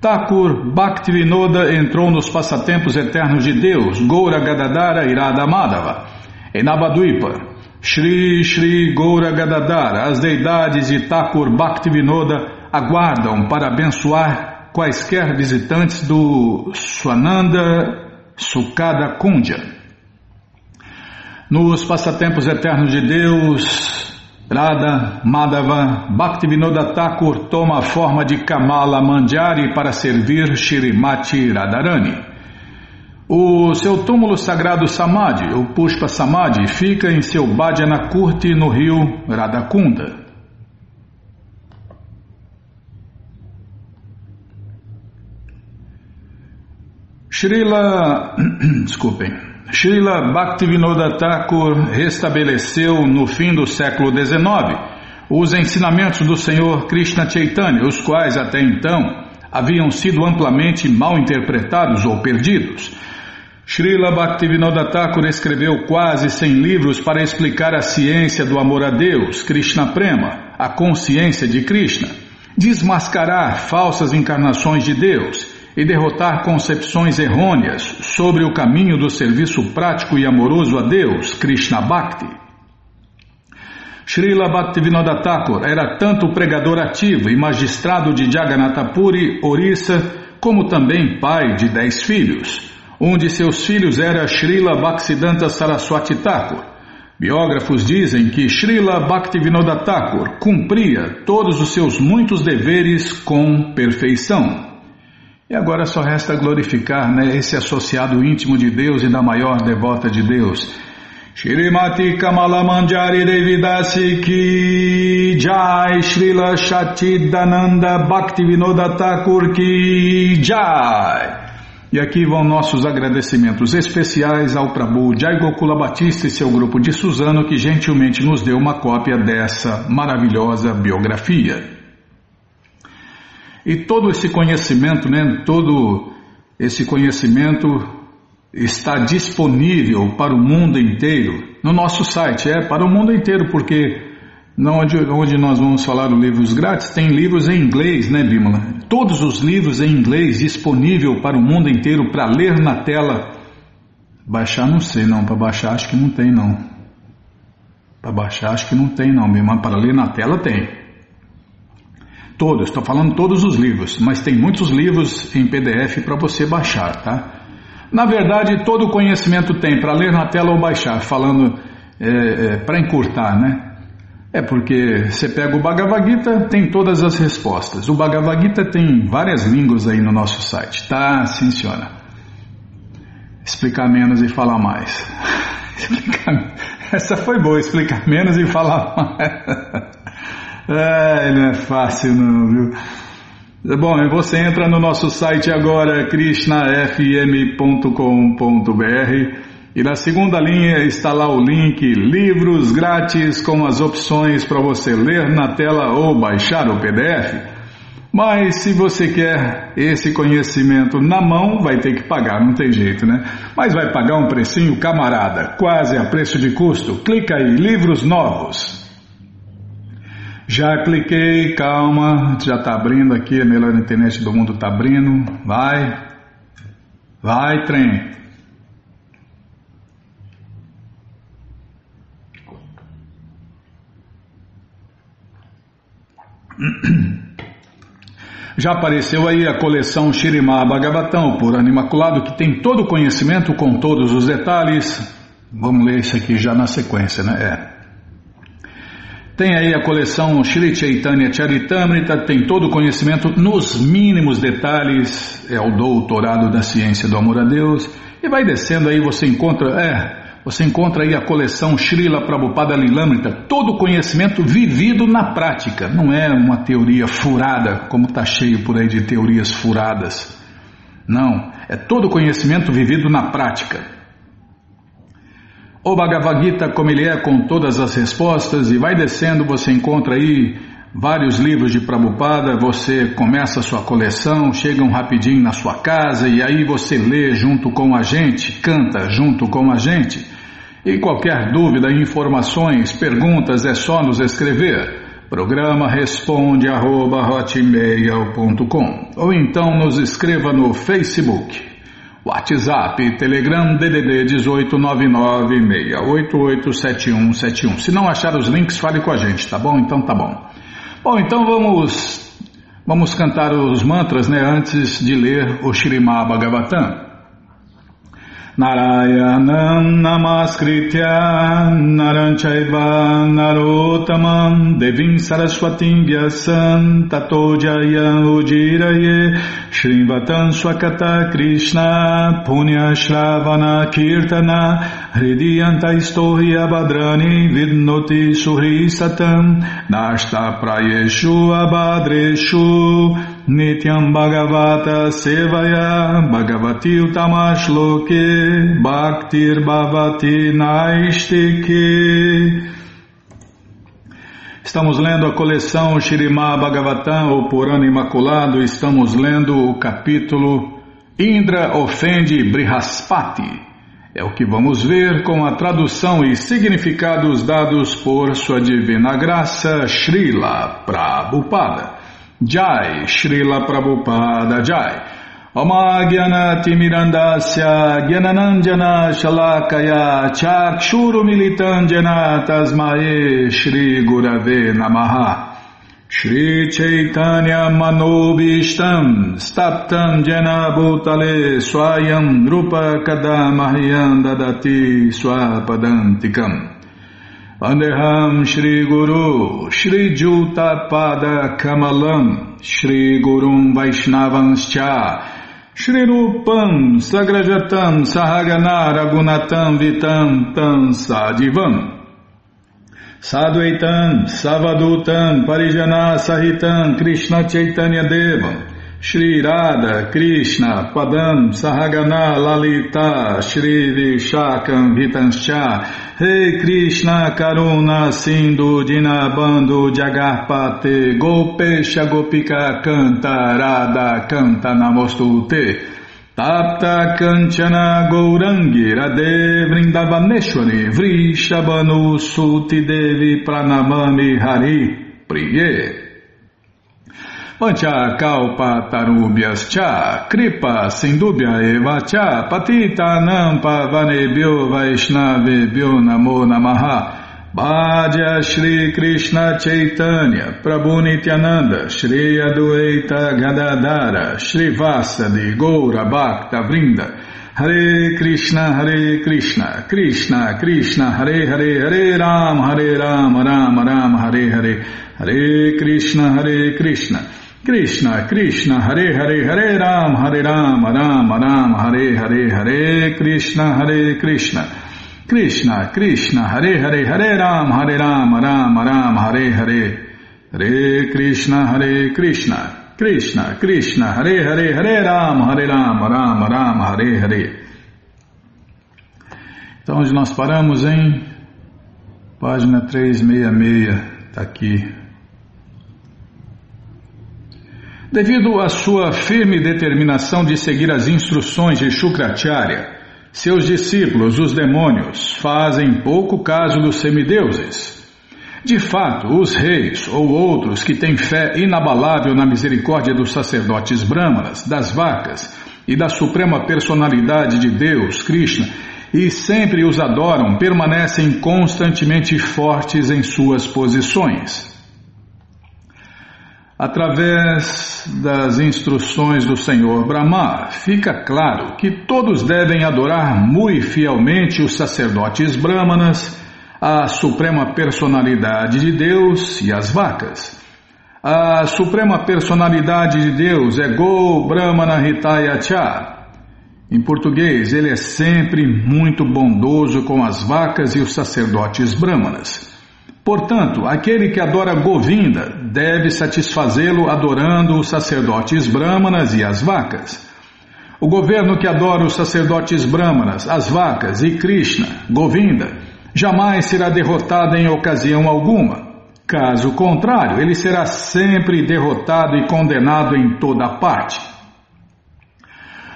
Thakur Bhaktivinoda entrou nos passatempos eternos de Deus, Gaura Gadadhara e Radha Madhava, em Navadvipa. Shri Shri Gaura Gadadhara, as deidades de Thakur Bhaktivinoda aguardam para abençoar quaisquer visitantes do Swananda Sukhada Kunja. Nos passatempos eternos de Deus, Radha Madhava, Bhaktivinoda Thakur toma a forma de Kamala Manjari para servir Shrimati Radharani. O seu túmulo sagrado Samadhi, o Pushpa Samadhi, fica em seu Bhajana Kurti no rio Radhakunda. Srila Bhaktivinoda Thakur restabeleceu no fim do século XIX os ensinamentos do Senhor Krishna Chaitanya, os quais até então haviam sido amplamente mal interpretados ou perdidos. Srila Bhaktivinoda Thakur escreveu quase 100 livros para explicar a ciência do amor a Deus, Krishna Prema, a consciência de Krishna, desmascarar falsas encarnações de Deus e derrotar concepções errôneas sobre o caminho do serviço prático e amoroso a Deus, Krishna Bhakti. Srila Bhaktivinoda Thakur era tanto pregador ativo e magistrado de Jagannathapuri, Orissa, como também pai de 10 filhos. Um de seus filhos era Srila Bhaktisiddhanta Saraswati Thakur. Biógrafos dizem que Srila Bhaktivinoda Thakur cumpria todos os seus muitos deveres com perfeição. E agora só resta glorificar, esse associado íntimo de Deus e da maior devota de Deus. Shrimati Kamala Manjari Devidasi Ki Jai, Srila Satchidananda Bhaktivinoda Thakur Ki Jai. E aqui vão nossos agradecimentos especiais ao Prabhu Jai Gokula Batista e seu grupo de Suzano, que gentilmente nos deu uma cópia dessa maravilhosa biografia. E todo esse conhecimento, está disponível para o mundo inteiro, no nosso site, para o mundo inteiro, porque onde nós vamos falar os livros grátis, tem livros em inglês, Bimala? Todos os livros em inglês disponível para o mundo inteiro, para ler na tela. Baixar não sei não, para baixar acho que não tem não. Para baixar acho que não tem não, Bimala, para ler na tela tem. Todos, estou falando todos os livros, mas tem muitos livros em PDF para você baixar, tá? Na verdade, todo conhecimento tem para ler na tela ou baixar, falando para encurtar, É porque você pega o Bhagavad Gita, tem todas as respostas. O Bhagavad Gita tem várias línguas aí no nosso site. Tá, sim, senhora. Explicar menos e falar mais. Essa foi boa, explicar menos e falar mais. Não é fácil não, viu? Bom, você entra no nosso site agora, krishnafm.com.br, e na segunda linha está lá o link Livros Grátis, com as opções para você ler na tela ou baixar o PDF. Mas se você quer esse conhecimento na mão, vai ter que pagar, não tem jeito, Mas vai pagar um precinho camarada, quase a preço de custo. Clica aí, Livros Novos. Já cliquei, calma, já está abrindo aqui, a melhor internet do mundo está abrindo, vai trem. Já apareceu aí a coleção Śrīmad Bhagavatam, por ano imaculado, que tem todo o conhecimento com todos os detalhes. Vamos ler isso aqui já na sequência, Tem aí a coleção Shri Chaitanya Charitamrita, tem todo o conhecimento nos mínimos detalhes, é o doutorado da ciência do amor a Deus, e vai descendo aí, você encontra aí a coleção Srila Prabhupada Lilamrita, todo o conhecimento vivido na prática, não é uma teoria furada, como está cheio por aí de teorias furadas, não, é todo o conhecimento vivido na prática. O Bhagavad Gita, como ele é, com todas as respostas, e vai descendo, você encontra aí Vários livros de Prabhupada, você começa a sua coleção, chegam rapidinho na sua casa e aí você lê junto com a gente, canta junto com a gente. E qualquer dúvida, informações, perguntas, é só nos escrever. Programa responde@hotmail.com. Ou então nos escreva no Facebook, WhatsApp, Telegram, DDD 18996887171. Se não achar os links, fale com a gente, tá bom? Então tá bom. Bom, então vamos cantar os mantras, né, antes de ler o Śrīmad Bhagavatam. Narayanam namaskritya naranchaiva narottamam devim saraswatim vyasam tato jayam udiraye shrimvatam swakata krishna punya shravana kirtana hridiyanta istohi abadrani vidnoti suhri satam nashta prayeshu abadreshu Nityam Bhagavata Sevaya Bhagavati Utamash Loke Bhaktir Bhavati Naistike. Estamos lendo a coleção Śrīmad Bhagavatam, o Purana Imaculado. Estamos lendo o capítulo Indra ofende Brihaspati. É o que vamos ver com a tradução e significados dados por sua divina graça Srila Prabhupada. Jai, Srila Prabhupada Jai. Oma Gyanati Mirandasya Gyananandjana Shalakaya Chakshuru Militandjana Tasmae Shri Gurave Namaha. Shri Chaitanya Manobhishtam Staptam Jena Bhutale Swayam Rupa Kadamahyam Dadati Swapadantikam Andeham Shri Guru, Shri Juta Pada Kamalam, Shri Gurum Vaishnavanscha, Shri Rupam, Sagrajatam, Sahagana, Ragunatam, Vitam, Tam, Sadivam, Sadvaitam, Savadutam, Parijana, Sahitam, Krishna Chaitanya Devam, Shri Radha, Krishna, Padam, Sahagana, Lalita, Shri Vishakam, Vitanscha, Rei Krishna, Karuna, Sindhu, Dinabando, Jagarpate, Gopesha, Gopika, Canta, Radha, Canta, Namostute, Tapta, Kanchana, Gourangi, Radhe, Vrindavaneshwari, Vrishabhanu, Suti, Devi, Pranamami, Hari, Priye. Pancha kalpa tarubhyas cha, kripa sindubhya eva cha, patita nampa vanebhyo vaishnavebhyo namo namaha. Bhadya Shri Krishna Chaitanya, Prabhu Nityananda, Shri Adueita Gadadara, Shri Vasadi Goura Bhakta Vrinda, Hare Krishna Hare Krishna, Krishna Krishna Hare Hare, Hare Ram Hare Ram, Ram Ram Hare Hare, Hare Krishna Hare Krishna, Krishna Krishna Hare Hare, Hare Ram Hare Ram, Ram Ram Hare Hare, Hare Krishna Hare Krishna, Krishna Krishna Hare Hare, Hare Ram Hare Ram, Ram Ram Hare Hare, Hare Krishna Hare Krishna, Krishna Krishna Hare Hare, Hare Ram Hare Ram, Ram Ram Hare Hare. Então hoje nós paramos em página 366, está aqui. Devido à sua firme determinação de seguir as instruções de Shukracharya, seus discípulos, os demônios, fazem pouco caso dos semideuses. De fato, os reis ou outros que têm fé inabalável na misericórdia dos sacerdotes brâmanas, das vacas e da suprema personalidade de Deus, Krishna, e sempre os adoram, permanecem constantemente fortes em suas posições. Através das instruções do Senhor Brahma, fica claro que todos devem adorar muito fielmente os sacerdotes brahmanas, a suprema personalidade de Deus e as vacas. A suprema personalidade de Deus é Go Brahmana Hitaya Cha. Em português, ele é sempre muito bondoso com as vacas e os sacerdotes brahmanas. Portanto, aquele que adora Govinda deve satisfazê-lo adorando os sacerdotes brâmanas e as vacas. O governo que adora os sacerdotes brâmanas, as vacas e Krishna, Govinda, jamais será derrotado em ocasião alguma. Caso contrário, ele será sempre derrotado e condenado em toda parte.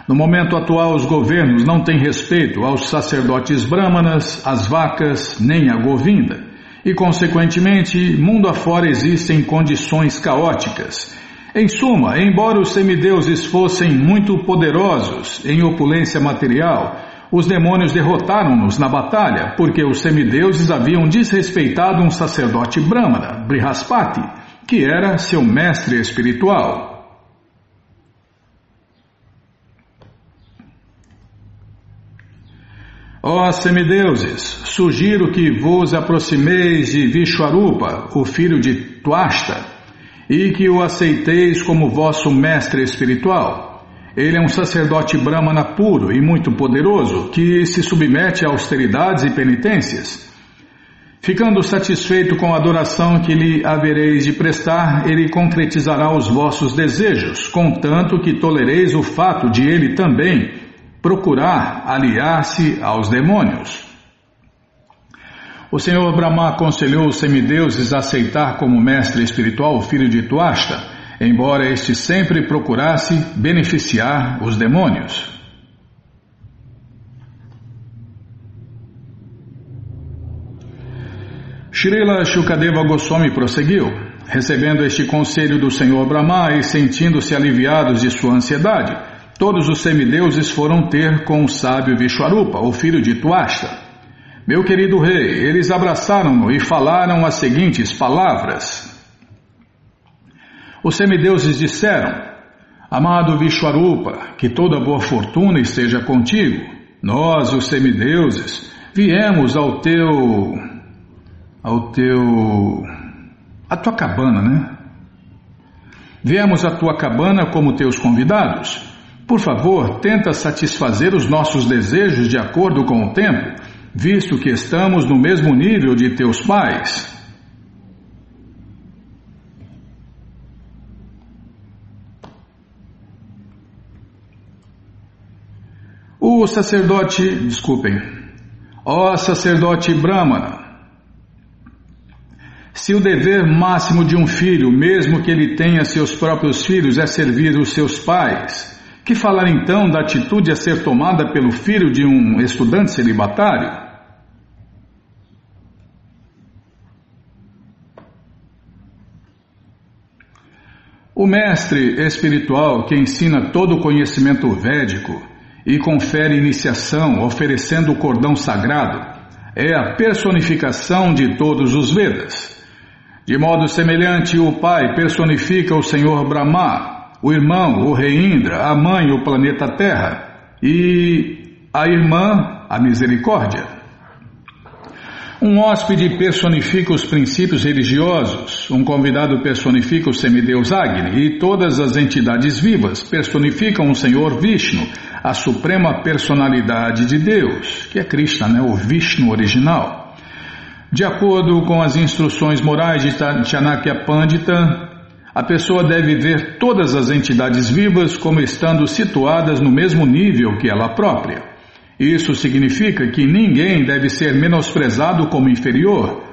No momento atual, os governos não têm respeito aos sacerdotes brâmanas, às vacas, nem à govinda. E, consequentemente, mundo afora existem condições caóticas. Em suma, embora os semideuses fossem muito poderosos em opulência material, os demônios derrotaram-nos na batalha, porque os semideuses haviam desrespeitado um sacerdote brâmana, Brihaspati, que era seu mestre espiritual. Ó semideuses, sugiro que vos aproximeis de Vishwarupa, o filho de Tuashta, e que o aceiteis como vosso mestre espiritual. Ele é um sacerdote brâmana puro e muito poderoso, que se submete a austeridades e penitências. Ficando satisfeito com a adoração que lhe havereis de prestar, ele concretizará os vossos desejos, contanto que tolereis o fato de ele também procurar aliar-se aos demônios. O Senhor Brahma aconselhou os semideuses a aceitar como mestre espiritual o filho de Tuashta, embora este sempre procurasse beneficiar os demônios. Srila Shukadeva Goswami prosseguiu: recebendo este conselho do Senhor Brahma e sentindo-se aliviados de sua ansiedade, todos os semideuses foram ter com o sábio Vishwarupa, o filho de Tuashta. Meu querido rei, eles abraçaram-no e falaram as seguintes palavras. Os semideuses disseram: amado Vishwarupa, que toda boa fortuna esteja contigo. Nós, os semideuses, viemos Viemos à tua cabana como teus convidados. Por favor, tenta satisfazer os nossos desejos de acordo com o tempo, visto que estamos no mesmo nível de teus pais. Ó sacerdote Brahmana, se o dever máximo de um filho, mesmo que ele tenha seus próprios filhos, é servir os seus pais, que falar então da atitude a ser tomada pelo filho de um estudante celibatário? O mestre espiritual que ensina todo o conhecimento védico e confere iniciação oferecendo o cordão sagrado é a personificação de todos os Vedas. De modo semelhante, o pai personifica o Senhor Brahma, o irmão, o rei Indra, a mãe, o planeta Terra, e a irmã, a misericórdia. Um hóspede personifica os princípios religiosos, um convidado personifica o semideus Agni, e todas as entidades vivas personificam o Senhor Vishnu, a suprema personalidade de Deus, que é Krishna, o Vishnu original. De acordo com as instruções morais de Chanakya Pandita, a pessoa deve ver todas as entidades vivas como estando situadas no mesmo nível que ela própria. Isso significa que ninguém deve ser menosprezado como inferior,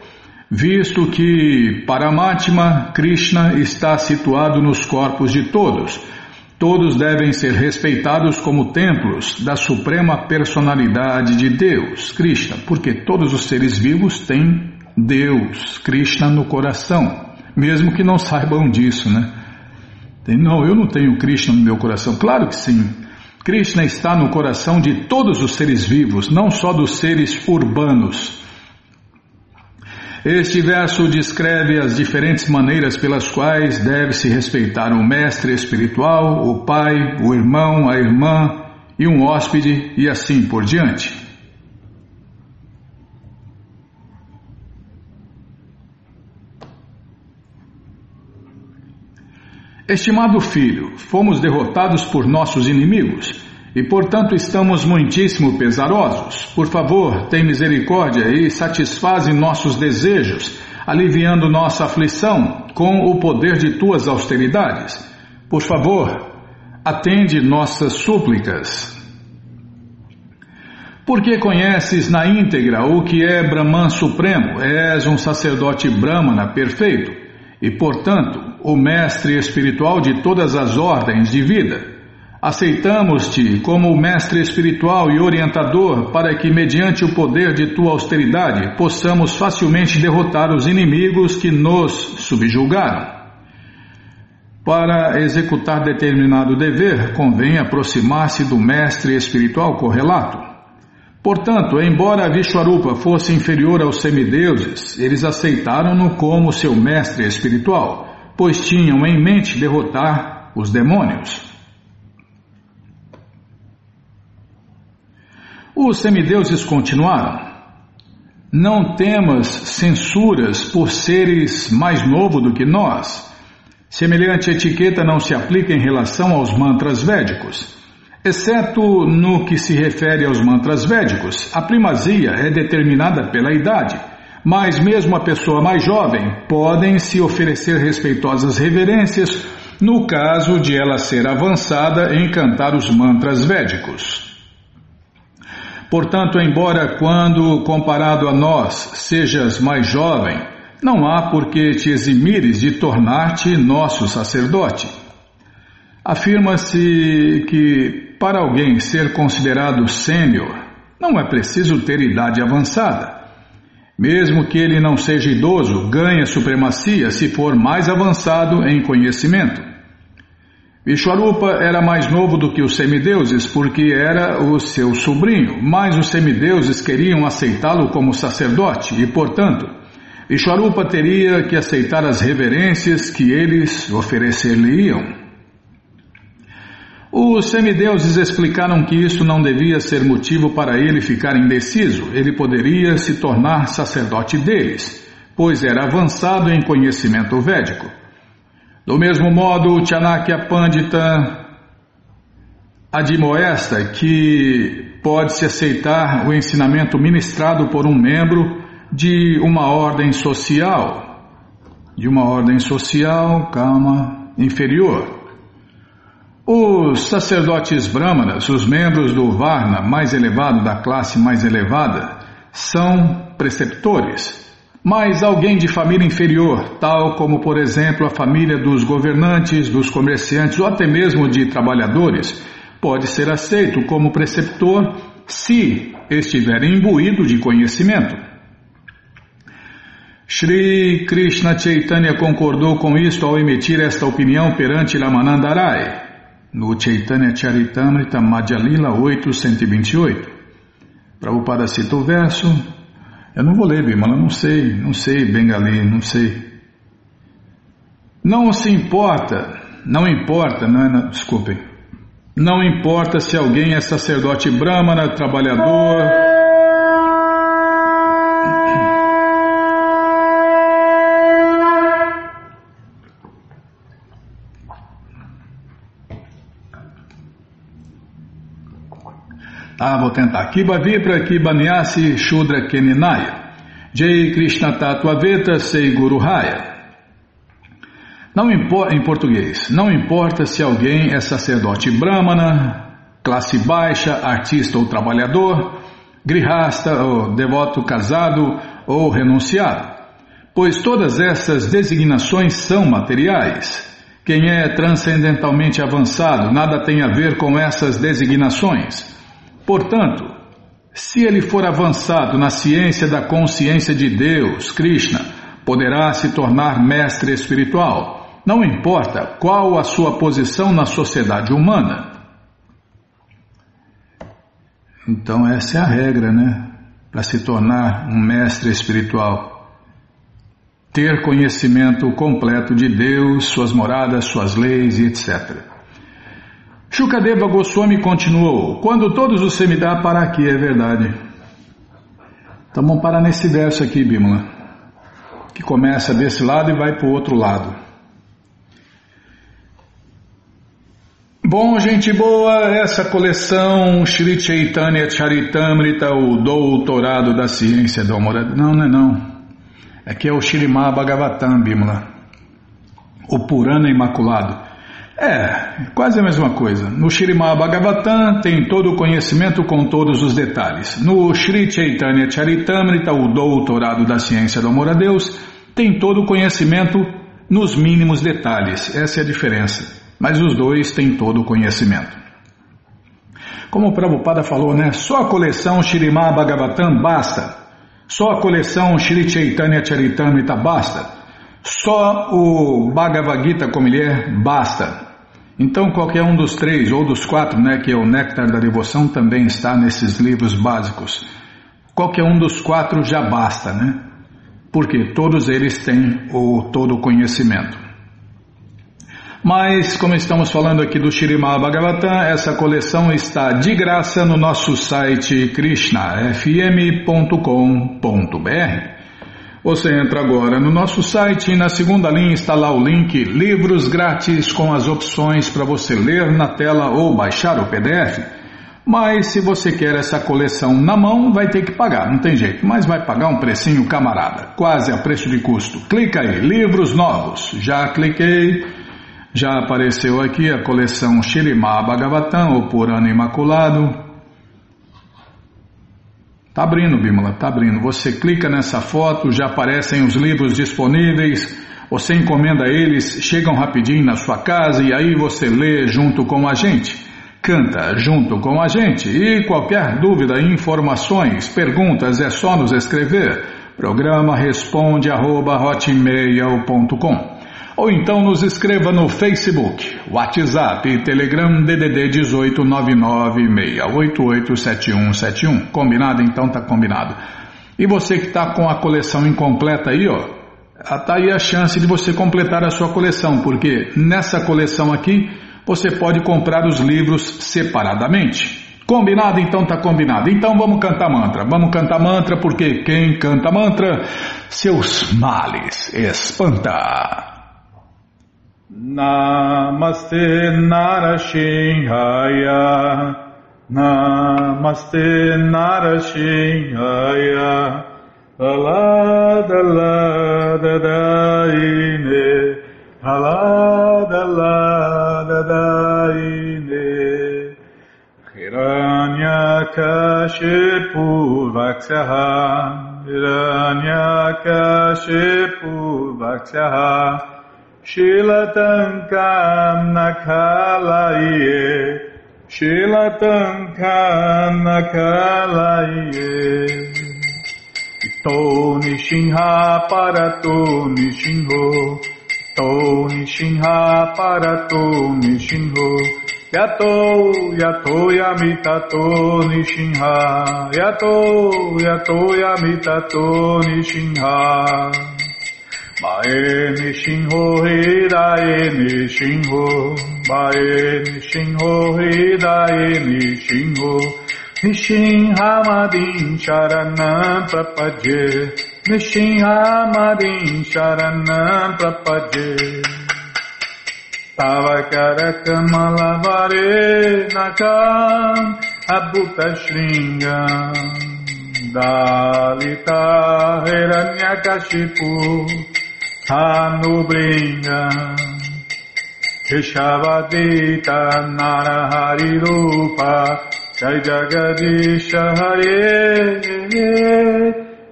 visto que Paramatma, Krishna, está situado nos corpos de todos. Todos devem ser respeitados como templos da suprema personalidade de Deus, Krishna, porque todos os seres vivos têm Deus, Krishna, no coração. Mesmo que não saibam disso, Não, eu não tenho Krishna no meu coração. Claro que sim. Krishna está no coração de todos os seres vivos, não só dos seres urbanos. Este verso descreve as diferentes maneiras pelas quais deve-se respeitar o mestre espiritual, o pai, o irmão, a irmã e um hóspede e assim por diante. Estimado filho, fomos derrotados por nossos inimigos e, portanto, estamos muitíssimo pesarosos. Por favor, tem misericórdia e satisfaze nossos desejos, aliviando nossa aflição com o poder de tuas austeridades. Por favor, atende nossas súplicas. Porque conheces na íntegra o que é Brahman Supremo, és um sacerdote Brahmana perfeito e, portanto, o mestre espiritual de todas as ordens de vida. Aceitamos-te como o mestre espiritual e orientador para que, mediante o poder de tua austeridade, possamos facilmente derrotar os inimigos que nos subjugaram. Para executar determinado dever, convém aproximar-se do mestre espiritual correlato. Portanto, embora Vishwarupa fosse inferior aos semideuses, eles aceitaram-no como seu mestre espiritual, pois tinham em mente derrotar os demônios. Os semideuses continuaram: não temas censuras por seres mais novos do que nós. Semelhante etiqueta não se aplica em relação aos mantras védicos. Exceto no que se refere aos mantras védicos, a primazia é determinada pela idade, mas mesmo a pessoa mais jovem podem se oferecer respeitosas reverências no caso de ela ser avançada em cantar os mantras védicos. Portanto, embora quando comparado a nós sejas mais jovem, não há por que te eximires de tornar-te nosso sacerdote. Afirma-se que para alguém ser considerado sênior, não é preciso ter idade avançada. Mesmo que ele não seja idoso, ganha supremacia se for mais avançado em conhecimento. Vishwarupa era mais novo do que os semideuses porque era o seu sobrinho, mas os semideuses queriam aceitá-lo como sacerdote e, portanto, Vishwarupa teria que aceitar as reverências que eles oferecer-lhe-iam. Os semideuses explicaram que isso não devia ser motivo para ele ficar indeciso, ele poderia se tornar sacerdote deles, pois era avançado em conhecimento védico. Do mesmo modo, Chanakya Pandita admoesta que pode-se aceitar o ensinamento ministrado por um membro de uma ordem social, inferior. Os sacerdotes brahmanas, os membros do varna mais elevado, da classe mais elevada, são preceptores. Mas alguém de família inferior, tal como, por exemplo, a família dos governantes, dos comerciantes ou até mesmo de trabalhadores, pode ser aceito como preceptor se estiver imbuído de conhecimento. Shri Krishna Chaitanya concordou com isto ao emitir esta opinião perante Ramananda Rai, no Chaitanya Charitamrita Madhya Lila 8:128. Prabhupada cita o verso... Eu não vou ler, Bimala, não sei, Bengali, não sei. Não importa se alguém é sacerdote brahmana, trabalhador... Vou tentar. Kiba Vipra, Kiba Nyasi, Shudra Keninaya, Jai Krishna Tatuaveta, Sei Guru Raya. Em português, não importa se alguém é sacerdote brahmana, classe baixa, artista ou trabalhador, grihasta ou devoto casado ou renunciado, pois todas essas designações são materiais. Quem é transcendentalmente avançado nada tem a ver com essas designações. Portanto, se ele for avançado na ciência da consciência de Deus, Krishna, poderá se tornar mestre espiritual, não importa qual a sua posição na sociedade humana. Então essa é a regra, né? Para se tornar um mestre espiritual. Ter conhecimento completo de Deus, suas moradas, suas leis e etc. Shukadeva Goswami continuou: quando todos os semidá para aqui, é verdade. Então vamos parar nesse verso aqui, Bimala, que começa desse lado e vai para o outro lado. Bom, gente boa, essa coleção Shri Chaitanya Charitamrita, o doutorado da ciência do amor. Não. Aqui é o Shrimad Bhagavatam, Bimala, o Purana Imaculado. É, quase a mesma coisa. No Śrīmad Bhagavatam tem todo o conhecimento com todos os detalhes. No Śrī Chaitanya Charitamrita, o doutorado da ciência do amor a Deus, tem todo o conhecimento nos mínimos detalhes. Essa é a diferença. Mas os dois têm todo o conhecimento. Como o Prabhupada falou, né? Só a coleção Śrīmad Bhagavatam basta. Só a coleção Śrī Chaitanya Charitamrita basta. Só o Bhagavad Gita como ele é basta. Então qualquer um dos três ou dos quatro, né, que é o Néctar da Devoção, também está nesses livros básicos. Qualquer um dos quatro já basta, né? Porque todos eles têm todo o conhecimento. Mas como estamos falando aqui do Śrīmad Bhagavatam, essa coleção está de graça no nosso site krishnafm.com.br. Você entra agora no nosso site e na segunda linha está lá o link Livros Grátis, com as opções para você ler na tela ou baixar o PDF. Mas se você quer essa coleção na mão, vai ter que pagar, não tem jeito, mas vai pagar um precinho camarada, quase a preço de custo. Clica aí, Livros Novos. Já cliquei, já apareceu aqui a coleção Śrīmad Bhagavatam, ou Por Ano Imaculado. Tá abrindo, Bimala, tá abrindo. Você clica nessa foto, já aparecem os livros disponíveis, você encomenda eles, chegam rapidinho na sua casa e aí você lê junto com a gente, canta junto com a gente. E qualquer dúvida, informações, perguntas, é só nos escrever. Programa responde@hotmail.com. Ou então nos escreva no Facebook, WhatsApp e Telegram, DDD 18996887171. Combinado? Então tá combinado. E você que tá com a coleção incompleta aí, ó, tá aí a chance de você completar a sua coleção, porque nessa coleção aqui você pode comprar os livros separadamente. Combinado? Então tá combinado. Então vamos cantar mantra, porque quem canta mantra, seus males espanta. Namaste Narasimhaya, Namaste Narasimhaya, Aladaladaine, Aladaladaine, Hiranyakashipu Vaksaha, Hiranyakashipu Vaksaha, Shilatankam Nakalaye, Shilatankam Nakalaye. To Nishinha para to Nishinho, To Nishinha para to Nishinho, Yato Yato Yamita to Nishinha, Yato Yato Yamita to Nishinha. Bae Nishinho Hidae Nishinho, Bae Nishinho Hidae Nishinho, Nishinhamadin Sharanam Prapadye, Nishinhamadin Sharanam Prapadye. Tavakarakamalabare Nakam Abhuta Shringam, Dalita Hiranyakashipu Anubringa, Keshavadita Narahari Rupa, Jai Jagadisha Hare,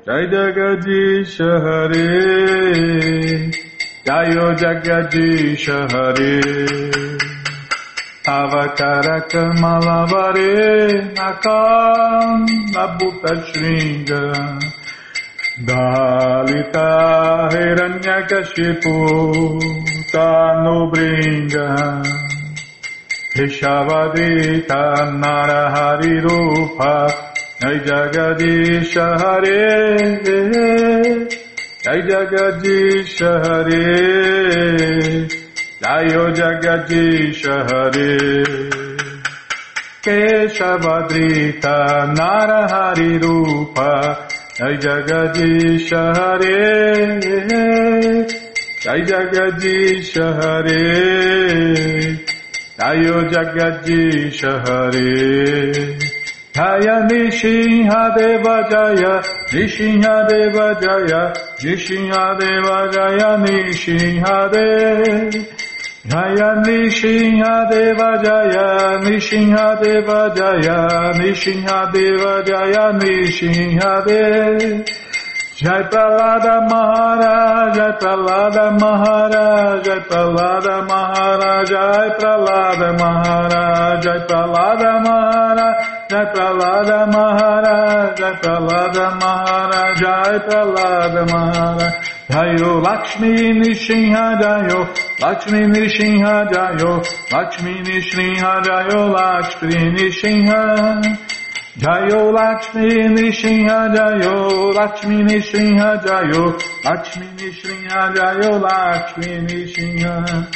Jai Jagadisha Hare, Jayo Jagadisha Hare. Avakaraka Malavare Nakam Abhuta Shringa, Dalita Hiranyakashipu Tanubringa, Keshavadita Narahari Rupa, Jai Jagadisha Hare, Jai Jagadisha Hare, Jayo Jagadisha Hare. Keshavadita Narahari Rupa, Jai Jagadisha Hare, Jai Jagadisha Hare, Jayo Jagadisha Hare. Jaya Nishinha Deva Jaya, Nishinha Deva Jaya, Nishinha Deva Jaya, Nishinha Deva Jaya Nishinha Deva Jaya Nishinha Deva Jaya Nishinha Deva Jaya Nishinha Deva Jai Prahlada Maharaj Jai Prahlada Maharaj Jai Prahlada Maharaj Jai Prahlada Maharaj Jai Prahlada Maharaj Jai Prahlada Maharaj Jai Prahlada Maharaj Jai Prahlada Maharaj Jayo Lakshmi Nishinha Jayo Lakshmi Nishinha Jayo Lakshmi Nishinha Jayo Lakshmi Nishinha Jayo Lakshmi Nishinha Jayo Lakshmi Nishinha Jayo Lakshmi Nishinha Jayo Lakshmi Nishinha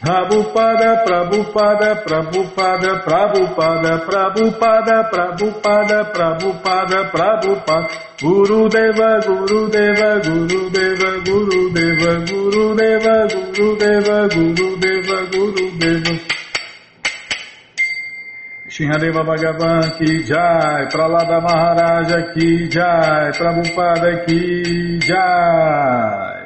Prabhupada Prabhupada Prabhupada Prabhupada Prabhupada Prabhupada Prabhupada Prabhupada Gurudeva, Gurudeva, Gurudeva, Gurudeva, Gurudeva, Gurudeva, Gurudeva, Gurudeva. Shinhadeva Bhagavan ki jai, Prahlada Maharaja ki jai, Prabhupada ki jai.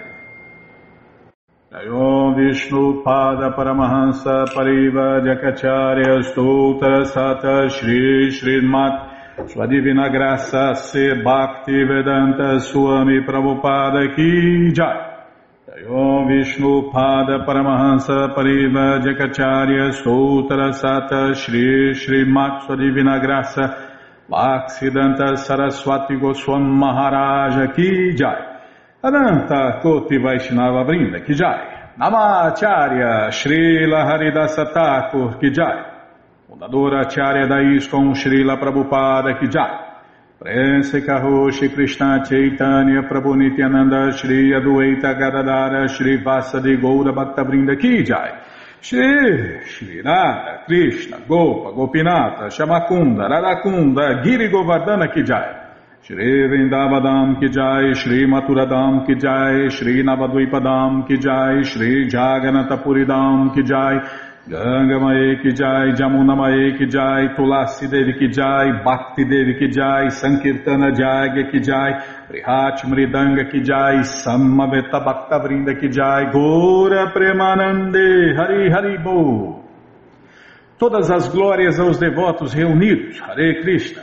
Jayom Vishnu Pada Paramahansa Pariva Jakacharya Stoutra Sata Shri Shridmat Sua Divina Graça Se Bhakti Vedanta Swami Prabhupada Ki Jai Jayom Vishnu Pada Paramahansa Pariva Jakacharya Stoutra Sata Shri Shrimat Sua Divina Graça Bhaksidanta Saraswati Goswami Maharaja Ki Jai Adanta Koti Vaishnava Vrinda Ki Jai Namacharya Srila Haridasa Thakur Ki Jai Fundadora Acharya da ISKCON Srila Prabhupada Ki Jai Prense Karoshi Krishna Chaitanya Prabhu Nityananda Shri Adueita Gadadara Shri Vasadi Goura Bhakta Vrinda Ki Jai Shri Nada Krishna Gopa Gopinata Shamakunda Radakunda Giri Govardhana Ki Jai Shri Vrindavadam Ki Jai Shri Maturadam Ki Jai Shri Navadvipadam Ki Jai Shri Jaganatapuridam Ki Jai Ganga Mae Ki Jai, Jamuna Mae Ki Jai, Tulasi Devi Ki Jai, Bhakti Devi Ki Jai, Sankirtana Jagya Ki Jai, Prihat Mridanga Ki Jai, Samaveta Bhakta Vrinda Ki Jai, Gora Premanande, Hari Hari Bo. Todas as glórias aos devotos reunidos, Hare Krishna.